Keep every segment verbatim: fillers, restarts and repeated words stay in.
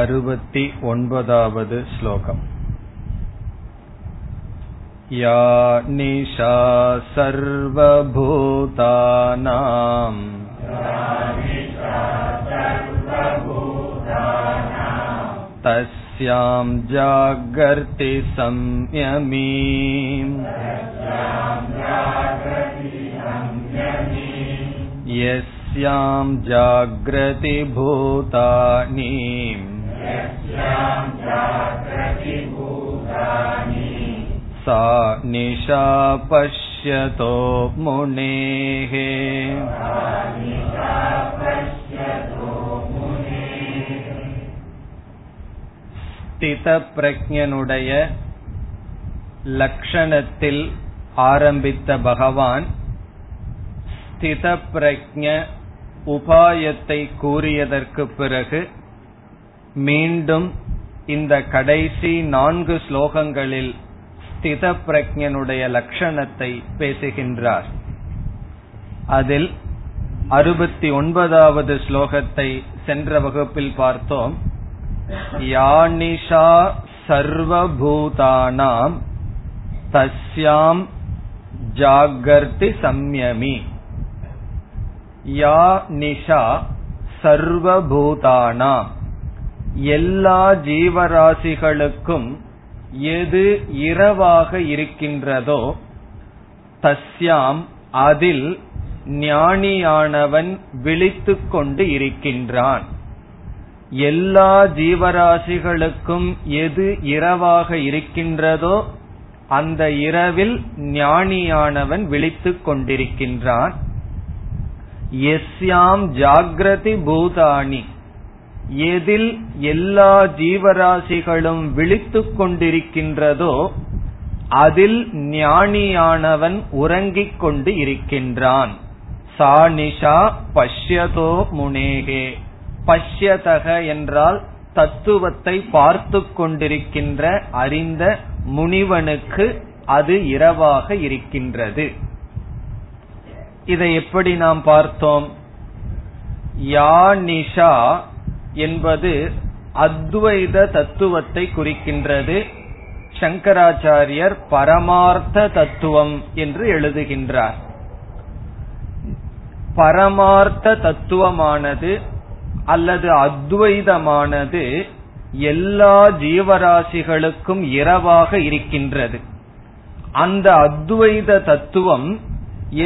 அறுபத்தி ஒன்பதாவது ஸ்லோகம். யா நிஷா சர்வபூதானாம் தஸ்யாம் ஜாகர்தி சம்யமீ யஸ்யாம் ஜாக்ரதி பூதானி சா நிஷா பஷ்யதோ முனேஹ. ஸ்தித பிரக்ஞனுடைய லக்ஷணத்தில் ஆரம்பித்த பகவான் ஸ்தித பிரக்ஞ உபாயத்தை கூறியதற்கு பிறகு மீண்டும் இந்த கடைசி நான்கு ஸ்லோகங்களில் ஸ்தித பிரக்ஞனுடைய லட்சணத்தை பேசுகின்றார். அதில் அறுபத்தி ஒன்பதாவது ஸ்லோகத்தை சென்ற வகுப்பில் பார்த்தோம். யானிஷா சர்வபூதானாம் தஸ்யாம் ஜாகர்தி சம்யமி. யா நிஷா சர்வபூதானாம், எல்லா ஜீவராசிகளுக்கும் எது இரவாக இருக்கின்றதோ, தஸ்யாம் அதில் ஞானியானவன் விழித்துக் கொண்டு இருக்கின்றான். எல்லா ஜீவராசிகளுக்கும் எது இரவாக இருக்கின்றதோ அந்த இரவில் ஞானியானவன் விழித்துக் கொண்டிருக்கின்றான். எஸ்யாம் ஜாக்ரதி பூதானி, எதில் எல்லா ஜீவராசிகளும் விழித்துக் கொண்டிருக்கின்றதோ அதில் ஞானியானவன் உறங்கிக் கொண்டு இருக்கின்றான். சா நிஷா பஷ்யதோ முனேகே. பஷ்யதக என்றால் தத்துவத்தை பார்த்து கொண்டிருக்கின்ற அறிந்த முனிவனுக்கு அது இரவாக இருக்கின்றது. இதை எப்படி நாம் பார்த்தோம்? யா நிஷா என்பது அத்வைத தத்துவத்தை குறிக்கின்றது. சங்கராச்சாரியர் பரமார்த்த தத்துவம் என்று எழுதுகின்றார். பரமார்த்த தத்துவமானது அல்லது அத்வைதமானது எல்லா ஜீவராசிகளுக்கும் இரவாக இருக்கின்றது. அந்த அத்வைத தத்துவம்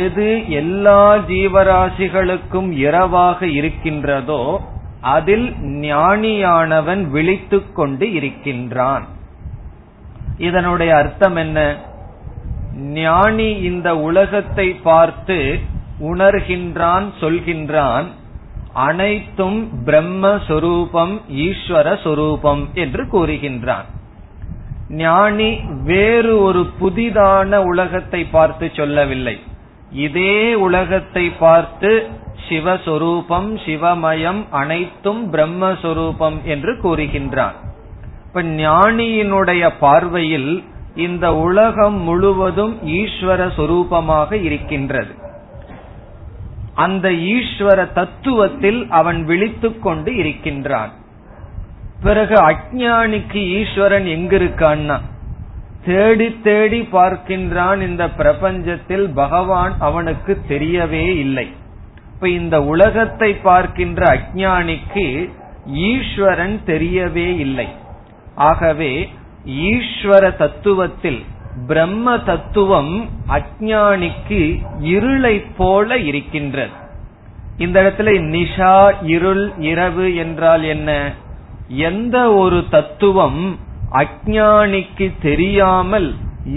எது எல்லா ஜீவராசிகளுக்கும் இரவாக இருக்கின்றதோ அதில் ஞானியானவன் விழித்துக் கொண்டு இருக்கின்றான். இதனுடைய அர்த்தம் என்ன? ஞானி இந்த உலகத்தை பார்த்து உணர்கின்றான், சொல்கின்றான் அனைத்தும் பிரம்மஸ்வரூபம், ஈஸ்வர சொரூபம் என்று கூறுகின்றான். ஞானி வேறு ஒரு புதிதான உலகத்தை பார்த்து சொல்லவில்லை. இதே உலகத்தை பார்த்து சிவஸ்வரூபம், சிவமயம், அனைத்தும் பிரம்மஸ்வரூபம் என்று கூறுகின்றான். இப்ப ஞானியினுடைய பார்வையில் இந்த உலகம் முழுவதும் ஈஸ்வர சொரூபமாக இருக்கின்றது. அந்த ஈஸ்வர தத்துவத்தில் அவன் விழித்துக் கொண்டு இருக்கின்றான். பிறகு அஞ்ஞானிக்கு ஈஸ்வரன் எங்கிருக்கான்னா தேடி தேடி பார்க்கின்றான். இந்த பிரபஞ்சத்தில் பகவான் அவனுக்கு தெரியவே இல்லை. இப்ப இந்த உலகத்தை பார்க்கின்ற அஞ்ஞானிக்கு ஈஸ்வரன் தெரியவே இல்லை. ஆகவே ஈஸ்வர தத்துவத்தில் பிரம்ம தத்துவம் அஞ்ஞானிக்கு இருளை போல இருக்கின்றது. இந்த இடத்துல நிஷா, இருள், இரவு என்றால் என்ன? எந்த ஒரு தத்துவம் அஞ்ஞானிக்கு தெரியாமல்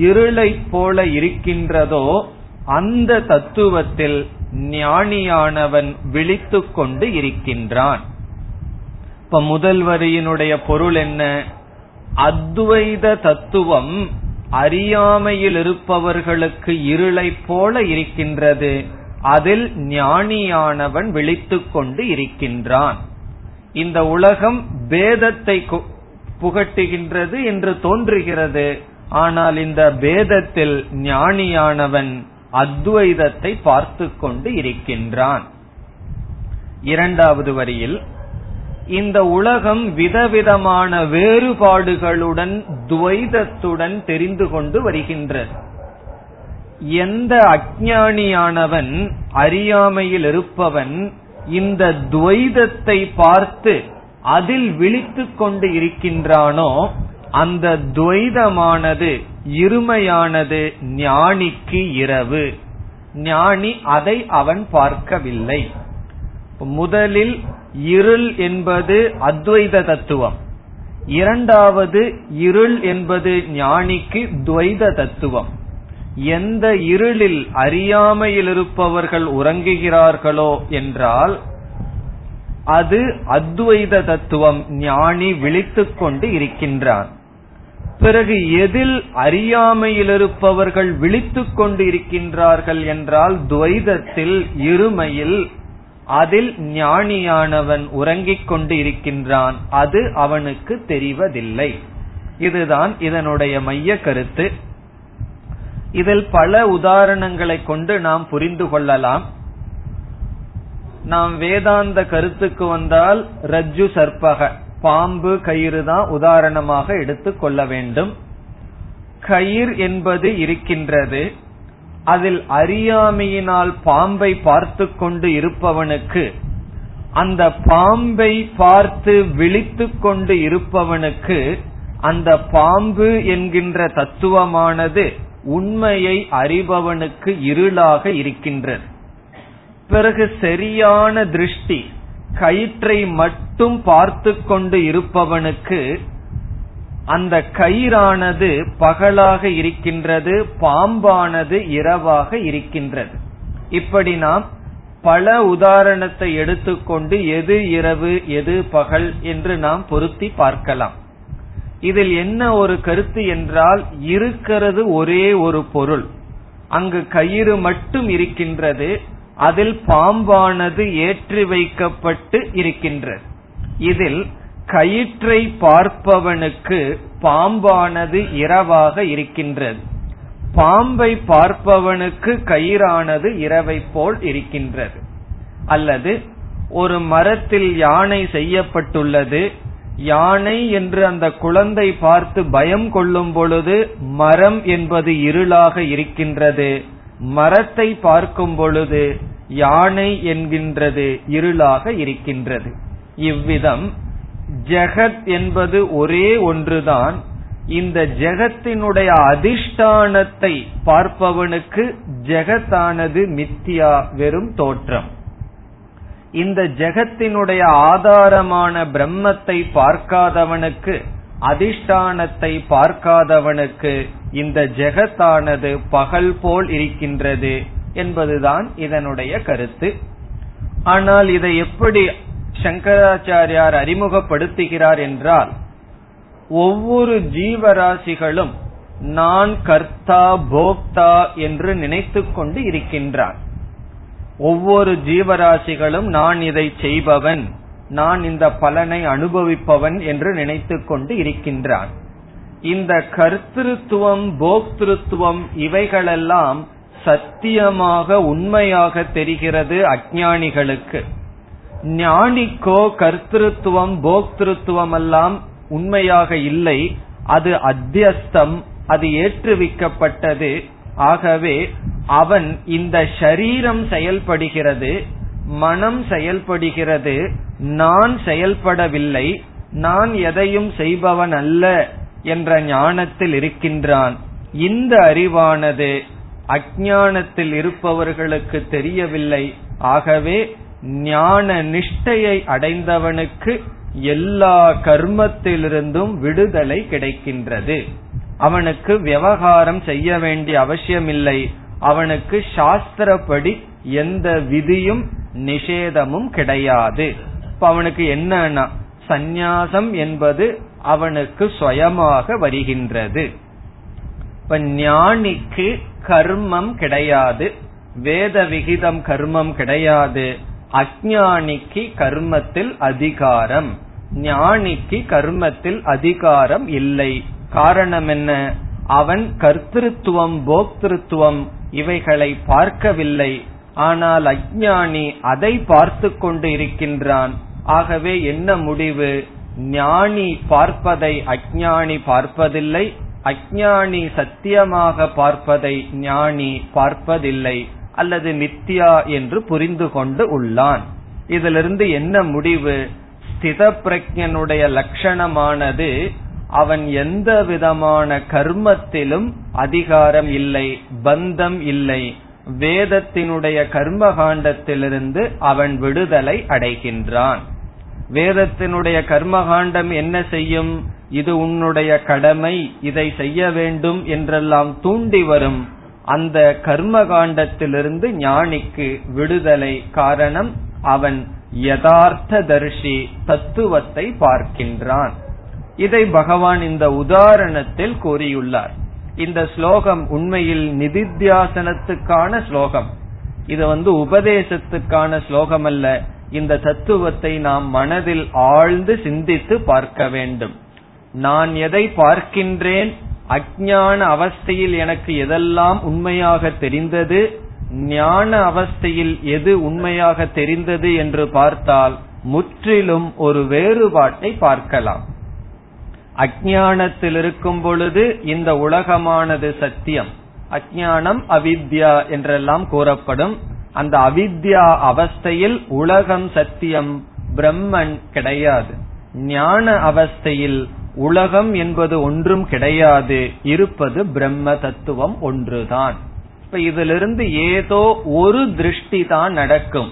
இருளை போல இருக்கின்றதோ அந்த தத்துவத்தில் ஞானியானவன் விழித்துக் கொண்டு இருக்கின்றான். இப்ப முதல் வரியினுடைய பொருள் என்ன? அத்வைத தத்துவம் அறியாமையில் இருப்பவர்களுக்கு இருளை போல இருக்கின்றது, அதில் ஞானியானவன் விழித்துக் கொண்டு இருக்கின்றான். இந்த உலகம் பேதத்தை புகட்டுகின்றது என்று தோன்றுகிறது. ஆனால் இந்த பேதத்தில் ஞானியானவன் அத்வைதத்தை பார்த்து கொண்டு இருக்கின்றான். இரண்டாவது வரியில் இந்த உலகம் விதவிதமான வேறுபாடுகளுடன் துவைதத்துடன் தெரிந்து கொண்டு வருகின்றது. எந்த அஞ்ஞானியானவன், அறியாமையில் இருப்பவன், இந்த துவைதத்தை பார்த்து அதில் விழித்துக் கொண்டு இருக்கின்றானோ அந்த துவைதமானது, இருமையானது ஞானிக்கு இரவு. ஞானி அதை அவன் பார்க்கவில்லை. முதலில் இருள் என்பது அத்வைத தத்துவம், இரண்டாவது இருள் என்பது ஞானிக்கு துவைத தத்துவம். எந்த இருளில் அறியாமையில் இருப்பவர்கள் உறங்குகிறார்களோ என்றால் அது அத்வைத தத்துவம், ஞானி விழித்துக் கொண்டு இருக்கின்றான். பிறகு எதில் அறியாமையில் இருப்பவர்கள் விழித்துக் கொண்டு இருக்கின்றார்கள் என்றால் துவைதத்தில், இருமையில், அதில் ஞானியானவன் உறங்கிக் கொண்டு இருக்கின்றான், அது அவனுக்கு தெரிவதில்லை. இதுதான் இதனுடைய மைய கருத்து. இதில் பல உதாரணங்களை கொண்டு நாம் புரிந்து கொள்ளலாம். நாம் வேதாந்த கருத்துக்கு வந்தால் ரஜ்ஜு சர்ப்பக, பாம்பு கயிறு தான் உதாரணமாக எடுத்துக் கொள்ள வேண்டும். கயிறு என்பது இருக்கின்றது, அதில் அறியாமையினால் பாம்பை பார்த்து கொண்டு இருப்பவனுக்கு, அந்த பாம்பை பார்த்து விழித்து கொண்டு இருப்பவனுக்கு அந்த பாம்பு என்கின்ற தத்துவமானது உண்மையை அறிபவனுக்கு இருளாக இருக்கின்றது. பிறகு சரியான திருஷ்டி, கயிற்றை மட்டும் பார்த்து கொண்டு இருப்பவனுக்கு அந்த கயிறானது பகலாக இருக்கின்றது, பாம்பானது இரவாக இருக்கின்றது. இப்படி நாம் பல உதாரணத்தை எடுத்துக்கொண்டு எது இரவு எது பகல் என்று நாம் பொருத்தி பார்க்கலாம். இதில் என்ன ஒரு கருத்து என்றால், இருக்கிறது ஒரே ஒரு பொருள், அங்கு கயிறு மட்டும் இருக்கின்றது, அதில் பாம்பானது ஏற்றி வைக்கப்பட்டு இருக்கின்றது. இதில் கயிற்றை பார்ப்பவனுக்கு பாம்பானது இரவாக இருக்கின்றது, பாம்பை பார்ப்பவனுக்கு கயிறானது இரவை போல் இருக்கின்றது. அல்லது ஒரு மரத்தில் யானை செய்யப்பட்டுள்ளது, யானை என்று அந்த குழந்தை பார்த்து பயம் கொள்ளும் பொழுது மரம் என்பது இருளாக இருக்கின்றது, மரத்தை பார்க்கும் பொழுது யானை என்கின்றது இருளாக இருக்கின்றது. இவ்விதம் ஜெகத் என்பது ஒரே ஒன்றுதான். இந்த ஜெகத்தினுடைய அதிஷ்டானத்தை பார்ப்பவனுக்கு ஜெகத்தானது மித்தியா, வெறும் தோற்றம். இந்த ஜெகத்தினுடைய ஆதாரமான பிரம்மத்தை பார்க்காதவனுக்கு, அதிஷ்டானத்தை பார்க்காதவனுக்கு இந்த ஜெகத்தானது பகல் போல் இருக்கின்றது என்பதுதான் இதனுடைய கருத்து. ஆனால் இதை எப்படி சங்கராச்சாரியார் அறிமுகப்படுத்துகிறார் என்றால், ஒவ்வொரு ஜீவராசிகளும் நான் கர்த்தா போக்தா என்று நினைத்து கொண்டு இருக்கின்றார். ஒவ்வொரு ஜீவராசிகளும் நான் இதை செய்பவன், நான் இந்த பலனை அனுபவிப்பவன் என்று நினைத்து கொண்டு இருக்கின்றான். இந்த கர்த்திருத்துவம் போக்திருத்துவம் இவைகளெல்லாம் சத்தியமாக உண்மையாக தெரிகிறது அஞ்ஞானிகளுக்கு. ஞானிக்கோ கர்த்திருத்துவம் போக்திருத்துவம் எல்லாம் உண்மையாக இல்லை, அது அத்தியஸ்தம், அது ஏற்றுவிக்கப்பட்டது. ஆகவே அவன் இந்த ஷரீரம் செயல்படுகிறது, மனம் செயல்படுகிறது, நான் செயல்படவில்லை, நான் எதையும் செய்பவன் அல்ல என்ற ஞானத்தில் இருக்கின்றான். இந்த அறிவானது அஞ்ஞானத்தில் இருப்பவர்களுக்கு தெரியவில்லை. ஆகவே ஞான நிஷ்டையை அடைந்தவனுக்கு எல்லா கர்மத்திலிருந்தும் விடுதலை கிடைக்கின்றது. அவனுக்கு விவகாரம் செய்ய வேண்டிய அவசியமில்லை, அவனுக்கு சாஸ்திரப்படி எந்த விதியும் நிஷேதமும் கிடையாது. அவனுக்கு என்னன்னா, சந்நியாசம் என்பது அவனுக்கு சுயமாக வருகின்றது. இப்ப ஞானிக்கு கர்மம் கிடையாது, வேத விகிதம் கர்மம் கிடையாது. அஞ்ஞானிக்கு கர்மத்தில் அதிகாரம், ஞானிக்கு கர்மத்தில் அதிகாரம் இல்லை. காரணம் என்ன? அவன் கர்த்திருத்துவம் போக்திருத்துவம் இவைகளை பார்க்கவில்லை. ஆனால் அஞ்ஞானி அதை பார்த்து கொண்டு இருக்கின்றான். ஆகவே என்ன முடிவு? ஞானி பார்ப்பதை அஞ்ஞானி பார்ப்பதில்லை, அஞ்ஞானி சத்தியமாக பார்ப்பதை ஞானி பார்ப்பதில்லை அல்லது மித்யா என்று புரிந்து கொண்டு உள்ளான். இதிலிருந்து என்ன முடிவு? ஸ்தித பிரஜனுடைய லட்சணமானது அவன் எந்த விதமான கர்மத்திலும் அதிகாரம் இல்லை, பந்தம் இல்லை. வேதத்தினுடைய கர்மகாண்டத்திலிருந்து அவன் விடுதலை அடைகின்றான். வேதத்தினுடைய கர்மகாண்டம் என்ன செய்யும்? இது உன்னுடைய கடமை, இதை செய்ய வேண்டும் என்றெல்லாம் தூண்டி வரும். அந்த கர்மகாண்டத்திலிருந்து ஞானிக்கு விடுதலை. காரணம், அவன் யதார்த்த தரிசி, தத்துவத்தை பார்க்கின்றான். இதை பகவான் இந்த உதாரணத்தில் கூறியுள்ளார். இந்த ஸ்லோகம் உண்மையில் நிதித்தியாசனத்துக்கான ஸ்லோகம். இது வந்து உபதேசத்துக்கான ஸ்லோகம் அல்ல. இந்த தத்துவத்தை நாம் மனதில் ஆழ்ந்து சிந்தித்து பார்க்க வேண்டும். நான் எதை பார்க்கின்றேன், அஞ்ஞான அவஸ்தையில் எனக்கு எதெல்லாம் உண்மையாக தெரிந்தது, ஞான அவஸ்தையில் எது உண்மையாக தெரிந்தது என்று பார்த்தால் முற்றிலும் ஒரு வேறுபாட்டை பார்க்கலாம். அஞ்ஞானத்தில் இருக்கும் பொழுது இந்த உலகமானது சத்தியம், அஞ்ஞானம் அவித்யா என்றெல்லாம் கூறப்படும். அந்த அவித்யா அவஸ்தையில் உலகம் சத்தியம், பிரம்மன் கிடையாது. ஞான அவஸ்தையில் உலகம் என்பது ஒன்றும் கிடையாது, இருப்பது பிரம்ம தத்துவம் ஒன்றுதான். இப்ப இதிலிருந்து ஏதோ ஒரு திருஷ்டி தான் நடக்கும்.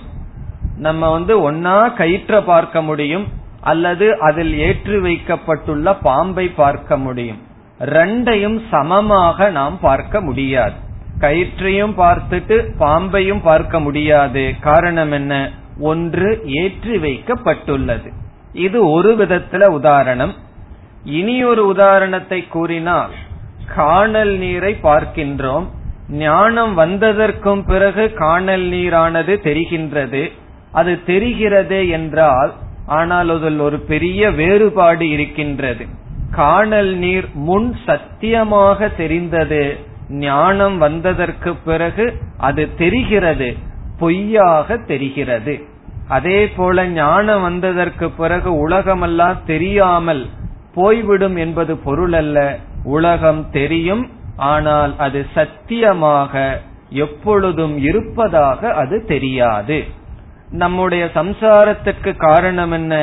நம்ம வந்து ஒன்னா கயிற்ற பார்க்க முடியும் அல்லது அதில் ஏற்றி வைக்கப்பட்டுள்ள பாம்பை பார்க்க முடியும். ரெண்டையும் சமமாக நாம் பார்க்க முடியாது. கயிற்றையும் பார்த்துட்டு பாம்பையும் பார்க்க முடியாது. காரணம் என்ன? ஒன்று ஏற்றி வைக்கப்பட்டுள்ளது. இது ஒரு விதத்துல உதாரணம். இனி ஒரு உதாரணத்தை கூறினால், காணல் நீரை பார்க்கின்றோம். ஞானம் வந்ததற்கும் பிறகு காணல் நீரானது தெரிகின்றது. அது தெரிகிறது என்றால், ஆனால் அதில் ஒரு பெரிய வேறுபாடு இருக்கின்றது. காணல் நீர் முன் சத்தியமாக தெரிந்தது, ஞானம் வந்ததற்கு பிறகு அது தெரிகிறது, பொய்யாக தெரிகிறது. அதே போல ஞானம் வந்ததற்கு பிறகு உலகமெல்லாம் தெரியாமல் போய்விடும் என்பது பொருள் அல்ல. உலகம் தெரியும், ஆனால் அது சத்தியமாக எப்பொழுதும் இருப்பதாக அது தெரியாது. நம்முடைய சம்சாரத்துக்கு காரணம் என்ன?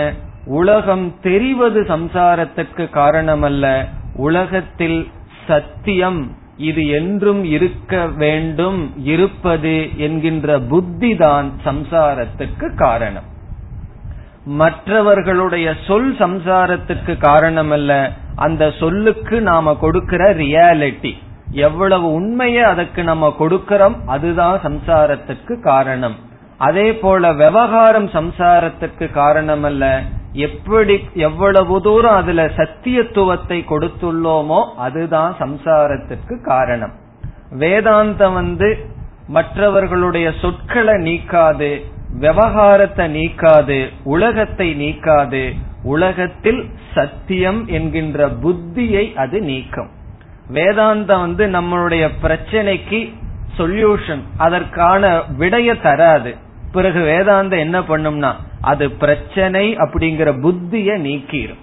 உலகம் தெரிவது சம்சாரத்துக்கு காரணம் அல்ல. உலகத்தில் சத்தியம், இது என்றும் இருக்க வேண்டும், இருப்பது என்கின்ற புத்தி தான் சம்சாரத்துக்கு காரணம். மற்றவர்களுடைய சொல் சம்சாரத்துக்கு காரணம் அல்ல. அந்த சொல்லுக்கு நாம கொடுக்கிற ரியாலிட்டி, எவ்வளவு உண்மையை அதற்கு நம்ம கொடுக்கிறோம், அதுதான் சம்சாரத்துக்கு காரணம். அதே போல விவகாரம் சம்சாரத்துக்கு காரணம் அல்ல. எப்படி எவ்வளவு தூரம் அதுல சத்தியத்துவத்தை கொடுத்துள்ளோமோ அதுதான் சம்சாரத்துக்கு காரணம். வேதாந்தம் வந்து மற்றவர்களுடைய சொற்களை நீக்காது, விவகாரத்தை நீக்காது, உலகத்தை நீக்காது. உலகத்தில் சத்தியம் என்கின்ற புத்தியை அது நீக்கும். வேதாந்தம் வந்து நம்மளுடைய பிரச்சனைக்கு சொல்யூஷன், அதற்கான விடைய தராது. பிறகு வேதாந்தம் என்ன பண்ணும்னா, அது பிரச்சனை அப்படிங்கிற புத்தியை நீக்கிடும்.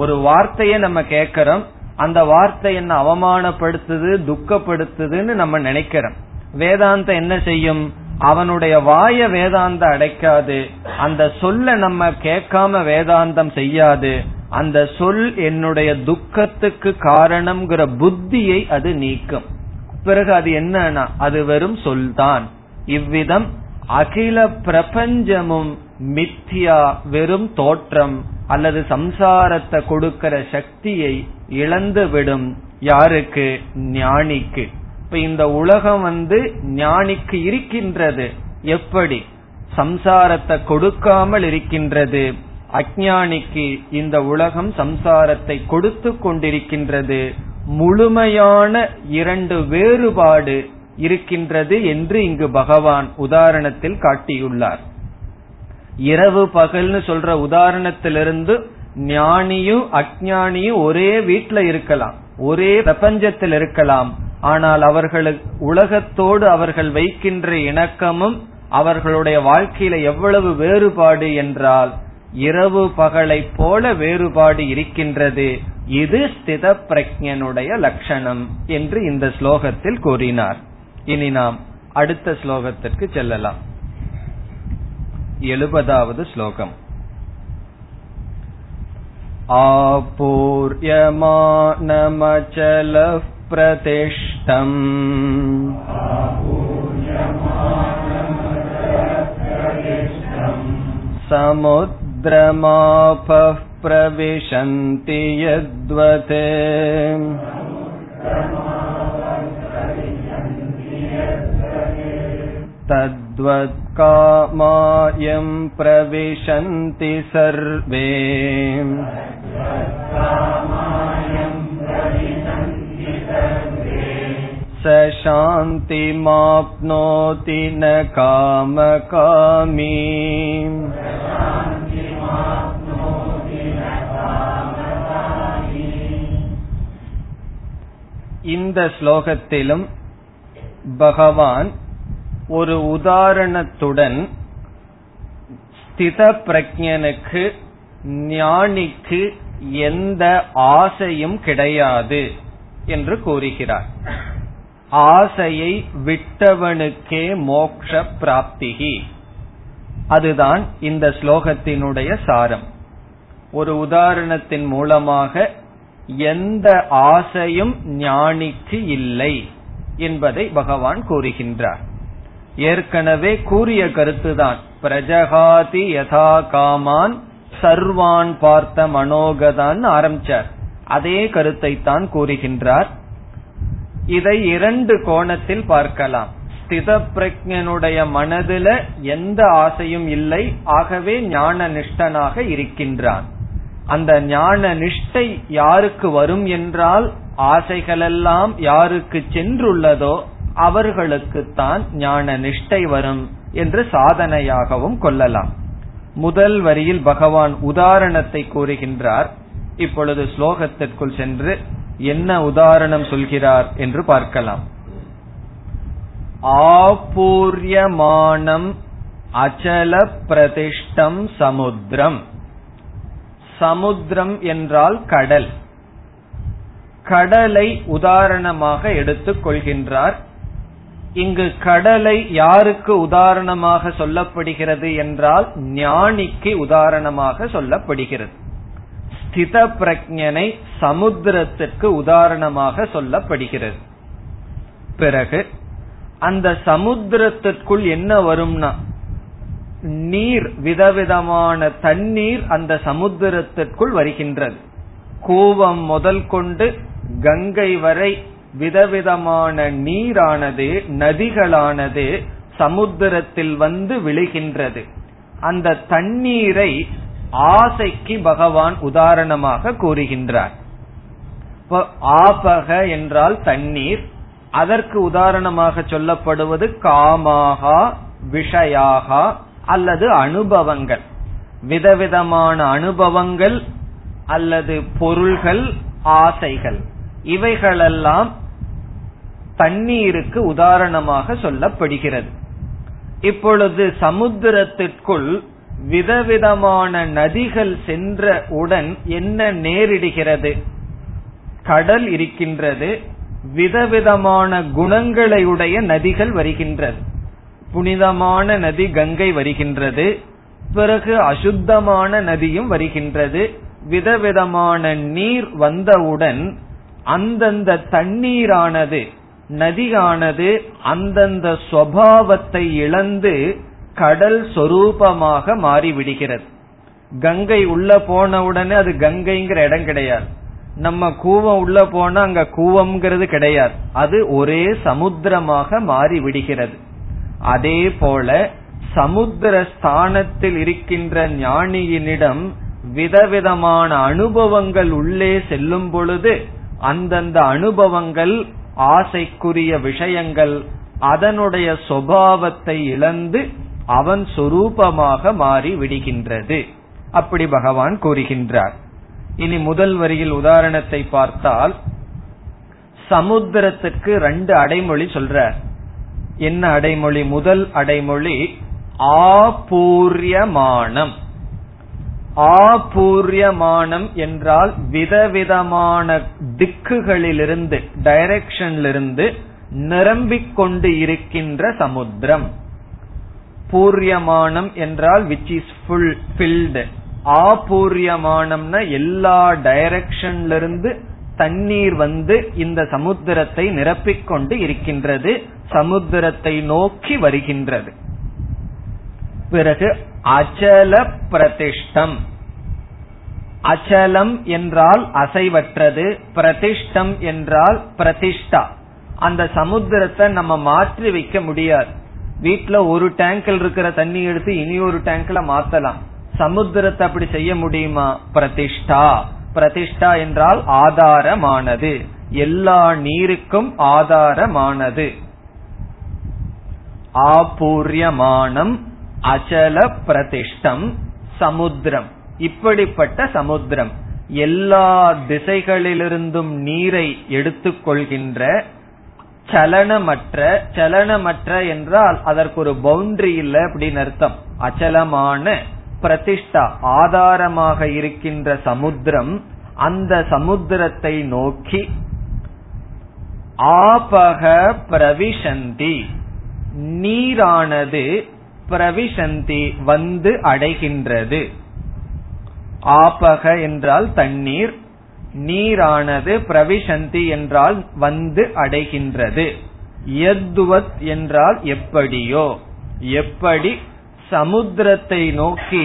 ஒரு வார்த்தையை நம்ம கேட்கிறோம், அந்த வார்த்தை என்ன அவமானப்படுத்துது, துக்கப்படுத்துதுன்னு நம்ம நினைக்கிறோம். வேதாந்தம் என்ன செய்யும்? அவனுடைய வாய வேதாந்தம் அடைக்காது, அந்த சொல்ல நம்ம கேட்காம வேதாந்தம் செய்யாது. அந்த சொல் என்னுடைய துக்கத்துக்கு காரணம்ங்கிற புத்தியை அது நீக்கும். பிறகு அது என்னன்னா, அது வெறும் சொல்தான். இவ்விதம் அகில பிரபஞ்சமும் மித்யா, வெறும் தோற்றம் அல்லது சம்சாரத்தை கொடுக்கிற சக்தியை இழந்துவிடும். யாருக்கு? ஞானிக்கு. இப்ப இந்த உலகம் வந்து ஞானிக்கு இருக்கின்றது. எப்படி? சம்சாரத்தை கொடுக்காமல் இருக்கின்றது. அஞ்ஞானிக்கு இந்த உலகம் சம்சாரத்தை கொடுத்து கொண்டிருக்கின்றது. முழுமையான இரண்டு வேறுபாடு இருக்கின்றது என்று இங்கு பகவான் உதாரணத்தில் காட்டியுள்ளார். இரவு பகல்னு சொல்ற உதாரணத்திலிருந்து ஞானியும் அஞ்ஞானியும் ஒரே வீட்டில இருக்கலாம், ஒரே பிரபஞ்சத்தில் இருக்கலாம். ஆனால் அவர்களுக்கு உலகத்தோடு அவர்கள் வைக்கின்ற இணக்கமும் அவர்களுடைய வாழ்க்கையில எவ்வளவு வேறுபாடு என்றால், இரவு பகலை போல வேறுபாடு இருக்கின்றது, இது ஸ்தித பிரஜ்ஞனுடைய லட்சணம் என்று இந்த ஸ்லோகத்தில் கூறினார். இனி நாம் அடுத்த ஸ்லோகத்திற்கு செல்லலாம். எழுபதாவது ஸ்லோகம். ஆபூர்யமானமச்சலஃ பிரதிஷ்டம் சமுத்ரமாப பிரவிஷந்தி யத்வதே தத்வத் காமாயம் பிரவிஷந்தி சர்வே. சாந்தி மாப்னோதி ந காமகாமி. இந்த ஸ்லோகத்திலும் பகவான் ஒரு உதாரணத்துடன் ஸ்தித பிரஜ்ஞனுக்கு, ஞானிக்கு எந்த ஆசையும் கிடையாது என்று கூறுகிறார். ஆசையை விட்டவனுக்கே மோக்ஷ பிராப்திகி, அதுதான் இந்த ஸ்லோகத்தினுடைய சாரம். ஒரு உதாரணத்தின் மூலமாக எந்த ஆசையும் ஞானிக்கு இல்லை என்பதை பகவான் கூறுகின்றார். ஏற்கனவே கூறிய கருத்துதான். பிரஜகாதி யதா காமான் சர்வான் பார்த்த மனோகதான் ஆரம்பிச்சார். அதே கருத்தை தான் கூறுகின்றார். இதை இரண்டு கோணத்தில் பார்க்கலாம். ஸ்தித பிரஜ்ஞனுடைய மனதில எந்த ஆசையும் இல்லை, ஆகவே ஞான நிஷ்டனாக இருக்கின்றான். அந்த ஞான நிஷ்டை யாருக்கு வரும் என்றால், ஆசைகளெல்லாம் யாருக்கு சென்றுள்ளதோ அவர்களுக்குத்தான் ஞான நிஷ்டை வரும் என்று சாதனையாகவும் கொள்ளலாம். முதல் வரியில் பகவான் உதாரணத்தை கூறுகின்றார். இப்பொழுது ஸ்லோகத்திற்குள் சென்று என்ன உதாரணம் சொல்கிறார் என்று பார்க்கலாம். ஆபூர்யமானம் அச்சல பிரதிஷ்டம் சமுத்திரம். சமுத்திரம் என்றால் கடல். கடலை உதாரணமாக எடுத்துக் கொள்கின்றார். இங்கு கடலை யாருக்கு உதாரணமாக சொல்லப்படுகிறது என்றால், ஞானிக்கு உதாரணமாக சொல்லப்படுகிறது. ஸ்தித பிரஜ்ஞனை சமுத்திரத்திற்கு உதாரணமாக சொல்லப்படுகிறது. பிறகு அந்த சமுத்திரத்திற்குள் என்ன வரும்னா, நீர், விதவிதமான தண்ணீர் அந்த சமுத்திரத்திற்குள் வருகின்றது. கூவம் முதல் கொண்டு கங்கை வரை விதவிதமான நீரானது, நதிகளானது சமுத்திரத்தில் வந்து விழுகின்றது. அந்த தண்ணீரை ஆசைக்கு பகவான் உதாரணமாக கூறுகின்றார். ஆபக என்றால் தண்ணீர், அதற்கு உதாரணமாக சொல்லப்படுவது காமாகா விஷயாகா அல்லது அனுபவங்கள். விதவிதமான அனுபவங்கள் அல்லது பொருள்கள், ஆசைகள், இவைகளெல்லாம் தண்ணீருக்கு உதாரணமாக சொல்லப்படுகிறது. இப்பொழுது சமுத்திரத்திற்குள் விதவிதமான நதிகள் சென்ற உடன் என்ன நேரிடுகிறது? கடல் இருக்கின்றது, விதவிதமான குணங்களையுடைய நதிகள் வருகின்றது. புனிதமான நதி கங்கை வருகின்றது, பிறகு அசுத்தமான நதியும் வருகின்றது. விதவிதமான நீர் வந்தவுடன் அந்தந்த தண்ணீரானது, நதியானது அந்தந்த சுபாவத்தை இழந்து கடல் சொரூபமாக மாறிவிடுகிறது. கங்கை உள்ள போன உடனே அது கங்கைங்கிற இடம் கிடையாது. நம்ம கூவம் உள்ள போனா அங்க கூவம்ங்கிறது கிடையாது, அது ஒரே சமுத்திரமாக மாறிவிடுகிறது. அதே போல சமுத்திர ஸ்தானத்தில் இருக்கின்ற ஞானியினிடம் விதவிதமான அனுபவங்கள் உள்ளே செல்லும் பொழுது அந்தந்த அனுபவங்கள், ஆசைக்குரிய விஷயங்கள் அதனுடைய சுபாவத்தை இழந்து அவன் சொரூபமாக மாறி விடுகின்றது. அப்படி பகவான் கூறுகின்றார். இனி முதல் வரியில் உதாரணத்தை பார்த்தால், சமுத்திரத்திற்கு ரெண்டு அடைமொழி சொல்றார். என்ன அடைமொழி? முதல் அடைமொழி ஆபூர்யமானம். ஆபூர்யமானம் என்றால் விதவிதமான திக்குகளிலிருந்து, டைரக்ஷனிலிருந்து நிரம்பிக் கொண்டு இருக்கின்ற சமுத்திரம். பூர்யமானம் என்றால் which is full filled. ஆபூர்யமானம்னா எல்லா டைரக்ஷன்ல இருந்து தண்ணீர் வந்து இந்த சமுத்திரத்தை நிரப்பிக் கொண்டு இருக்கின்றது, சமுத்திரத்தை நோக்கி வருகின்றது. பிறகு அச்சல பிரதிஷ்டம். அச்சலம் என்றால் அசைவற்றது, பிரதிஷ்டம் என்றால் பிரதிஷ்டா. அந்த சமுத்திரத்தை நம்ம மாற்றி வைக்க முடியாது. வீட்டுல ஒரு டேங்கில் இருக்கிற தண்ணி எடுத்து இனி ஒரு டேங்க்ல மாத்தலாம், சமுத்திரத்தை அப்படி செய்ய முடியுமா? பிரதிஷ்டா. பிரதிஷ்டா என்றால் ஆதாரமானது, எல்லா நீருக்கும் ஆதாரமானது. ஆபூர்யமானம், அச்சல பிரதிஷ்டம், சமுத்திரம். இப்படிப்பட்ட சமுத்திரம் எல்லா திசைகளிலிருந்தும் நீரை எடுத்துக்கொள்கின்ற சலனமற்ற. சலனமற்ற என்றால் அதற்கு ஒரு பவுண்டரி இல்லை அப்படின்னு அர்த்தம். அச்சலமான பிரதிஷ்டா ஆதாரமாக இருக்கின்ற சமுத்திரம், அந்த சமுத்திரத்தை நோக்கி ஆபக பிரவிசந்தி, நீரானது பிரவிசந்தி வந்து அடைகின்றது. ஆபக என்றால் தண்ணீர், நீரானது பிரவிசந்தி என்றால் வந்து அடைகின்றது. யத்வத் என்றால் எப்படியோ, எப்படி சமுத்திரத்தை நோக்கி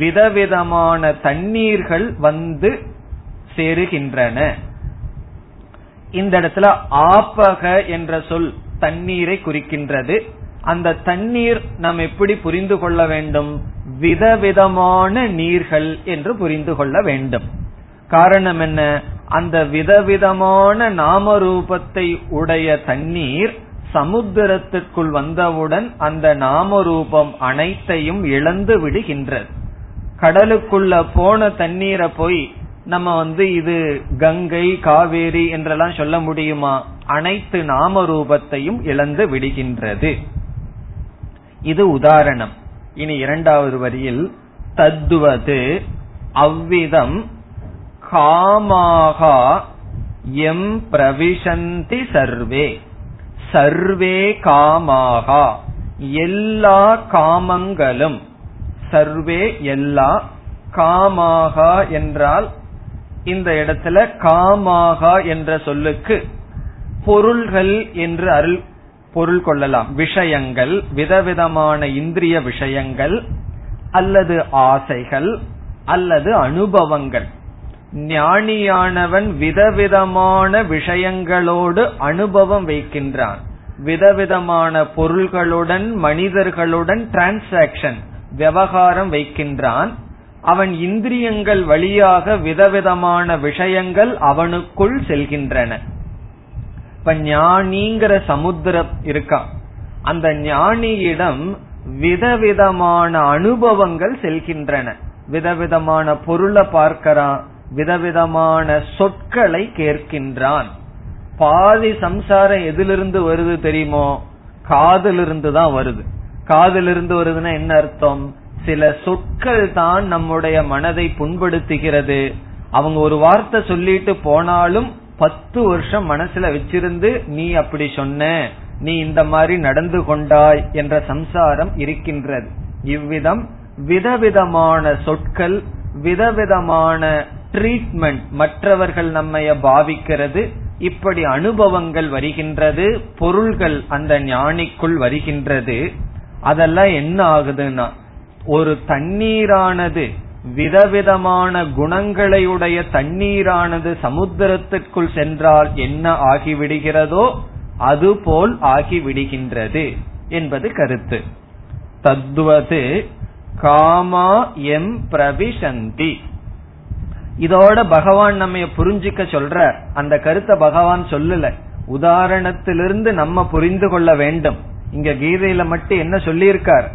விதவிதமான தண்ணீர்கள் வந்து சேருகின்றன. இந்த இடத்துல ஆபக என்ற சொல் தண்ணீரை குறிக்கின்றது. அந்த தண்ணீர் நாம் எப்படி புரிந்து கொள்ள வேண்டும்? விதவிதமான நீர்கள் என்று புரிந்து கொள்ள வேண்டும். காரணம் என்ன? அந்த விதவிதமான நாமரூபத்தை உடைய தண்ணீர் சமுத்திரத்திற்குள் வந்தவுடன் அந்த நாமரூபம் அனைத்தையும் இழந்து விடுகின்றது. கடலுக்குள்ள போன தண்ணீரை போய் நம்ம வந்து இது கங்கை காவேரி என்றெல்லாம் சொல்ல முடியுமா? அனைத்து நாமரூபத்தையும் இழந்து விடுகின்றது. இது உதாரணம். இனி இரண்டாவது வரியில் தத்துவது அவ்விதம் காமாகா எம் பிரவிசந்தி சர்வே. சர்வே காமாகா எல்லா காமங்களும். சர்வே எல்லா. காமாகா என்றால் இந்த இடத்துல காமாகா என்ற சொல்லுக்கு பொருள்கள் என்று அருள் பொருள் கொள்ளலாம். விஷயங்கள், விதவிதமான இந்திரிய விஷயங்கள் அல்லது ஆசைகள் அல்லது அனுபவங்கள். ஞானியானவன் விதவிதமான விஷயங்களோடு அனுபவம் வைக்கின்றான், விதவிதமான பொருள்களுடன் மனிதர்களுடன் டிரான்சாக்சன் விவகாரம் வைக்கின்றான். அவன் இந்திரியங்கள் வழியாக விதவிதமான விஷயங்கள் அவனுக்குள் செல்கின்றன. இப்ப ஞானிங்கிற சமுத்திரம் இருக்கான், அந்த ஞானியிடம் விதவிதமான அனுபவங்கள் செல்கின்றன. விதவிதமான பொருளை பார்க்கிறான், விதவிதமான சொற்களை கேட்கின்றான். பாதி சம்சாரம் எதிலிருந்து வருது தெரியுமோ? காதிலிருந்து தான் வருது. காதிலிருந்து வருதுன்னா என்ன அர்த்தம்? சில சொற்கள் தான் நம்முடைய மனதை புண்படுத்துகிறது. அவங்க ஒரு வார்த்தை சொல்லிட்டு போனாலும் பத்து வருஷம் மனசுல வச்சிருந்து நீ அப்படி சொன்ன, நீ இந்த மாதிரி நடந்து கொண்டாய் என்ற சம்சாரம் இருக்கின்றது. இவ்விதம் விதவிதமான சொற்கள், விதவிதமான ட்ரீட்மெண்ட், மற்றவர்கள் நம்மை பாவிக்கிறது, இப்படி அனுபவங்கள் வருகின்றது, பொருள்கள் அந்த ஞானிக்குள் வருகின்றது. அதெல்லாம் என்ன ஆகுதுன்னா, ஒரு தண்ணீரானது விதவிதமான குணங்களையுடைய தண்ணீரானது சமுத்திரத்திற்குள் சென்றால் என்ன ஆகிவிடுகிறதோ அதுபோல் ஆகிவிடுகின்றது என்பது கருத்து. தத்வது காமா எம் பிரவிசந்தி. இதோட பகவான் நம்ம புரிஞ்சுக்க சொல்ற அந்த கருத்தை பகவான் சொல்லல, உதாரணத்திலிருந்து நம்ம புரிந்து கொள்ள வேண்டும். இங்க கீதையில மட்டும் என்ன சொல்லியிருக்கார்?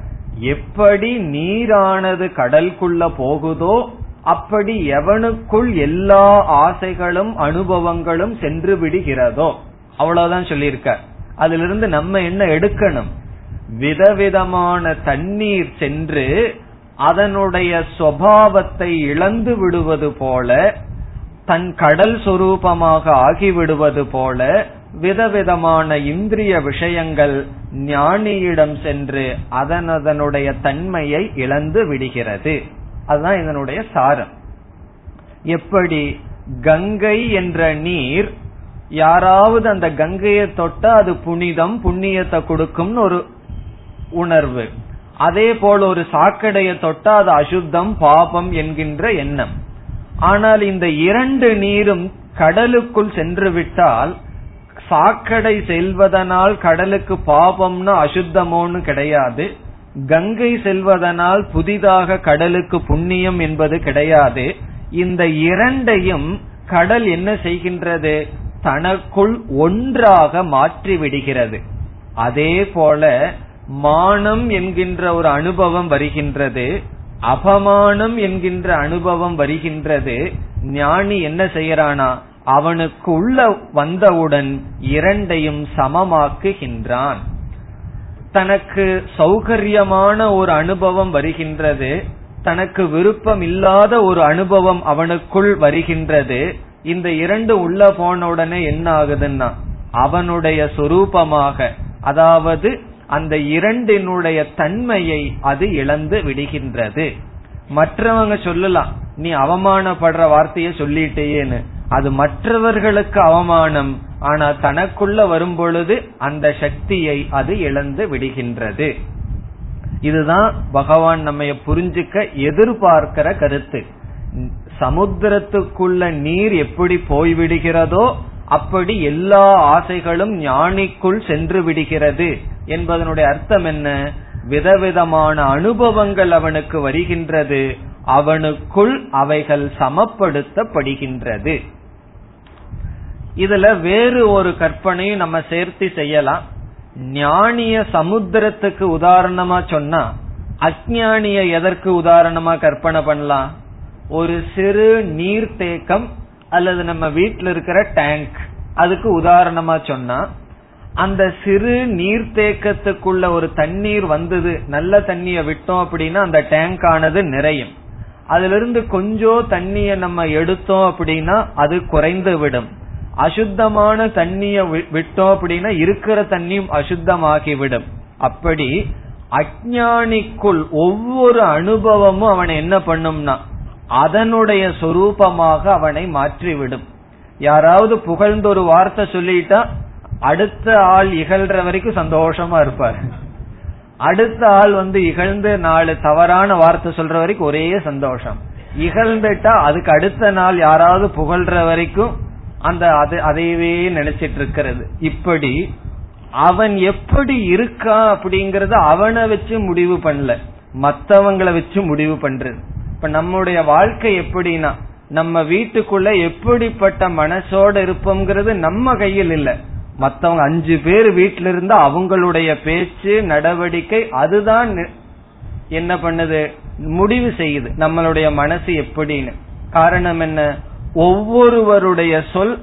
எப்படி நீரானது கடலுக்குள்ள போகுதோ அப்படி எவனுக்குள் எல்லா ஆசைகளும் அனுபவங்களும் சென்று விடுகிறதோ, அவ்வளவுதான் சொல்லியிருக்கார். அதுல இருந்து நம்ம என்ன எடுக்கணும்? விதவிதமான தண்ணீர் சென்று அதனுடைய சுபாவத்தை இழந்து விடுவது போல, தன் கடல் சொரூபமாக ஆகிவிடுவது போல விதவிதமான இந்திரிய விஷயங்கள் ஞானியிடம் சென்று அதனதனுடைய தன்மையை இழந்து விடுகிறது. அதுதான் இதனுடைய சாரம். எப்படி கங்கை என்ற நீர், யாராவது அந்த கங்கையை தொட்ட அது புனிதம் புண்ணியத்தை கொடுக்கும்னு ஒரு உணர்வு, அதே போல ஒரு சாக்கடையை தொட்ட அது அசுத்தம் பாபம் என்கின்ற எண்ணம். ஆனால் இந்த இரண்டு நீரும் கடலுக்குள் சென்று விட்டால் சாக்கடை செல்வதனால் கடலுக்கு பாபம்னு அசுத்தமோன்னு கிடையாது, கங்கை செல்வதனால் புதிதாக கடலுக்கு புண்ணியம் என்பது கிடையாது. இந்த இரண்டையும் கடல் என்ன செய்கின்றது, தனக்குள் ஒன்றாக மாற்றி விடுகிறது. அதே போல மானம் என்கின்ற ஒரு அனுபவம் வருகின்றது, அபமானம் என்கின்ற அனுபவம் வருகின்றது. ஞானி என்ன செய்யறானா, அவனுக்கு உள்ள வந்தவுடன் இரண்டையும் சமமாக்குகின்றான். தனக்கு சௌகரியமான ஒரு அனுபவம் வருகின்றது, தனக்கு விருப்பம் இல்லாத ஒரு அனுபவம் அவனுக்குள் வருகின்றது. இந்த இரண்டு உள்ள போன உடனே என்ன ஆகுதுன்னா, அவனுடைய சொரூபமாக, அதாவது அந்த இரண்டினுடைய தன்மையை அது இழந்து விடுகின்றது. மற்றவங்க சொல்லலாம், நீ அவமானப்படுற வார்த்தையை சொல்லிட்டேன்னு, அது மற்றவர்களுக்கு அவமானம். ஆனா தனக்குள்ள வரும் பொழுது அந்த சக்தியை அது இழந்து விடுகின்றது. இதுதான் பகவான் நம்மைய புரிஞ்சுக்க எதிர்பார்க்கிற கருத்து. சமுத்திரத்துக்குள்ள நீர் எப்படி போய்விடுகிறதோ அப்படி எல்லா ஆசைகளும் ஞானிக்குள் சென்று விடுகிறது என்பதனுடைய அர்த்தம் என்ன, விதவிதமான அனுபவங்கள் அவனுக்கு வருகின்றது, அவனுக்குள் அவைகள் சமப்படுத்தப்படுகின்றது. இதுல வேறு ஒரு கற்பனையும் நம்ம சேர்த்து செய்யலாம். ஞானிய சமுத்திரத்துக்கு உதாரணமா சொன்னா, அஞ்ஞானிய எதற்கு உதாரணமா கற்பனை பண்ணலாம், ஒரு சிறு நீர்த்தேக்கம் அல்லது நம்ம வீட்டில் இருக்கிற டேங்க், அதுக்கு உதாரணமா சொன்னா, அந்த சிறு நீர்த்தேக்கத்துக்குள்ள ஒரு தண்ணீர் வந்தது, நல்ல தண்ணிய விட்டோம் அப்படின்னா அந்த டேங்க் ஆனது நிறையும். அதுல இருந்து கொஞ்சம் தண்ணிய நம்ம எடுத்தோம் அப்படின்னா அது குறைந்து விடும். அசுத்தமான தண்ணிய விட்டோம் அப்படின்னா இருக்கிற தண்ணியும் அசுத்தமாகிவிடும். அப்படி அஞ்ஞானிக்குள் ஒவ்வொரு அனுபவமும் அவனை என்ன பண்ணும்னா, அதனுடைய சொரூபமாக அவனை மாற்றிவிடும். யாராவது புகழ்ந்து ஒரு வார்த்தை சொல்லிட்டா அடுத்த ஆள் இகழ்ற வரைக்கும் சந்தோஷமா இருப்பார். அடுத்த ஆள் வந்து இகழ்ந்து நாலு தவறான வார்த்தை சொல்ற வரைக்கும் ஒரே சந்தோஷம். இகழ்ந்துட்டா அதுக்கு அடுத்த நாள் யாராவது புகழ்ற வரைக்கும் அந்த அதையவே நினைச்சிட்டு இருக்கிறது. இப்படி அவன் எப்படி இருக்கா அப்படிங்கறத அவனை வச்சு முடிவு பண்ணல, மத்தவங்களை வச்சு முடிவு பண்றது. இப்ப நம்முடைய வாழ்க்கை எப்படின்னா, நம்ம வீட்டுக்குள்ள எப்படிப்பட்ட மனசோட இருப்போம்ங்கிறது நம்ம கையில் இல்ல. மத்தவங்க அஞ்சு பேர் வீட்டுல இருந்தா அவங்களுடைய பேச்சு நடவடிக்கை அதுதான் என்ன பண்ணுது, முடிவு செய்யுது நம்மளுடைய மனசு எப்படின்னு. காரணம் என்ன, ஒவ்வொருவருடைய சொல்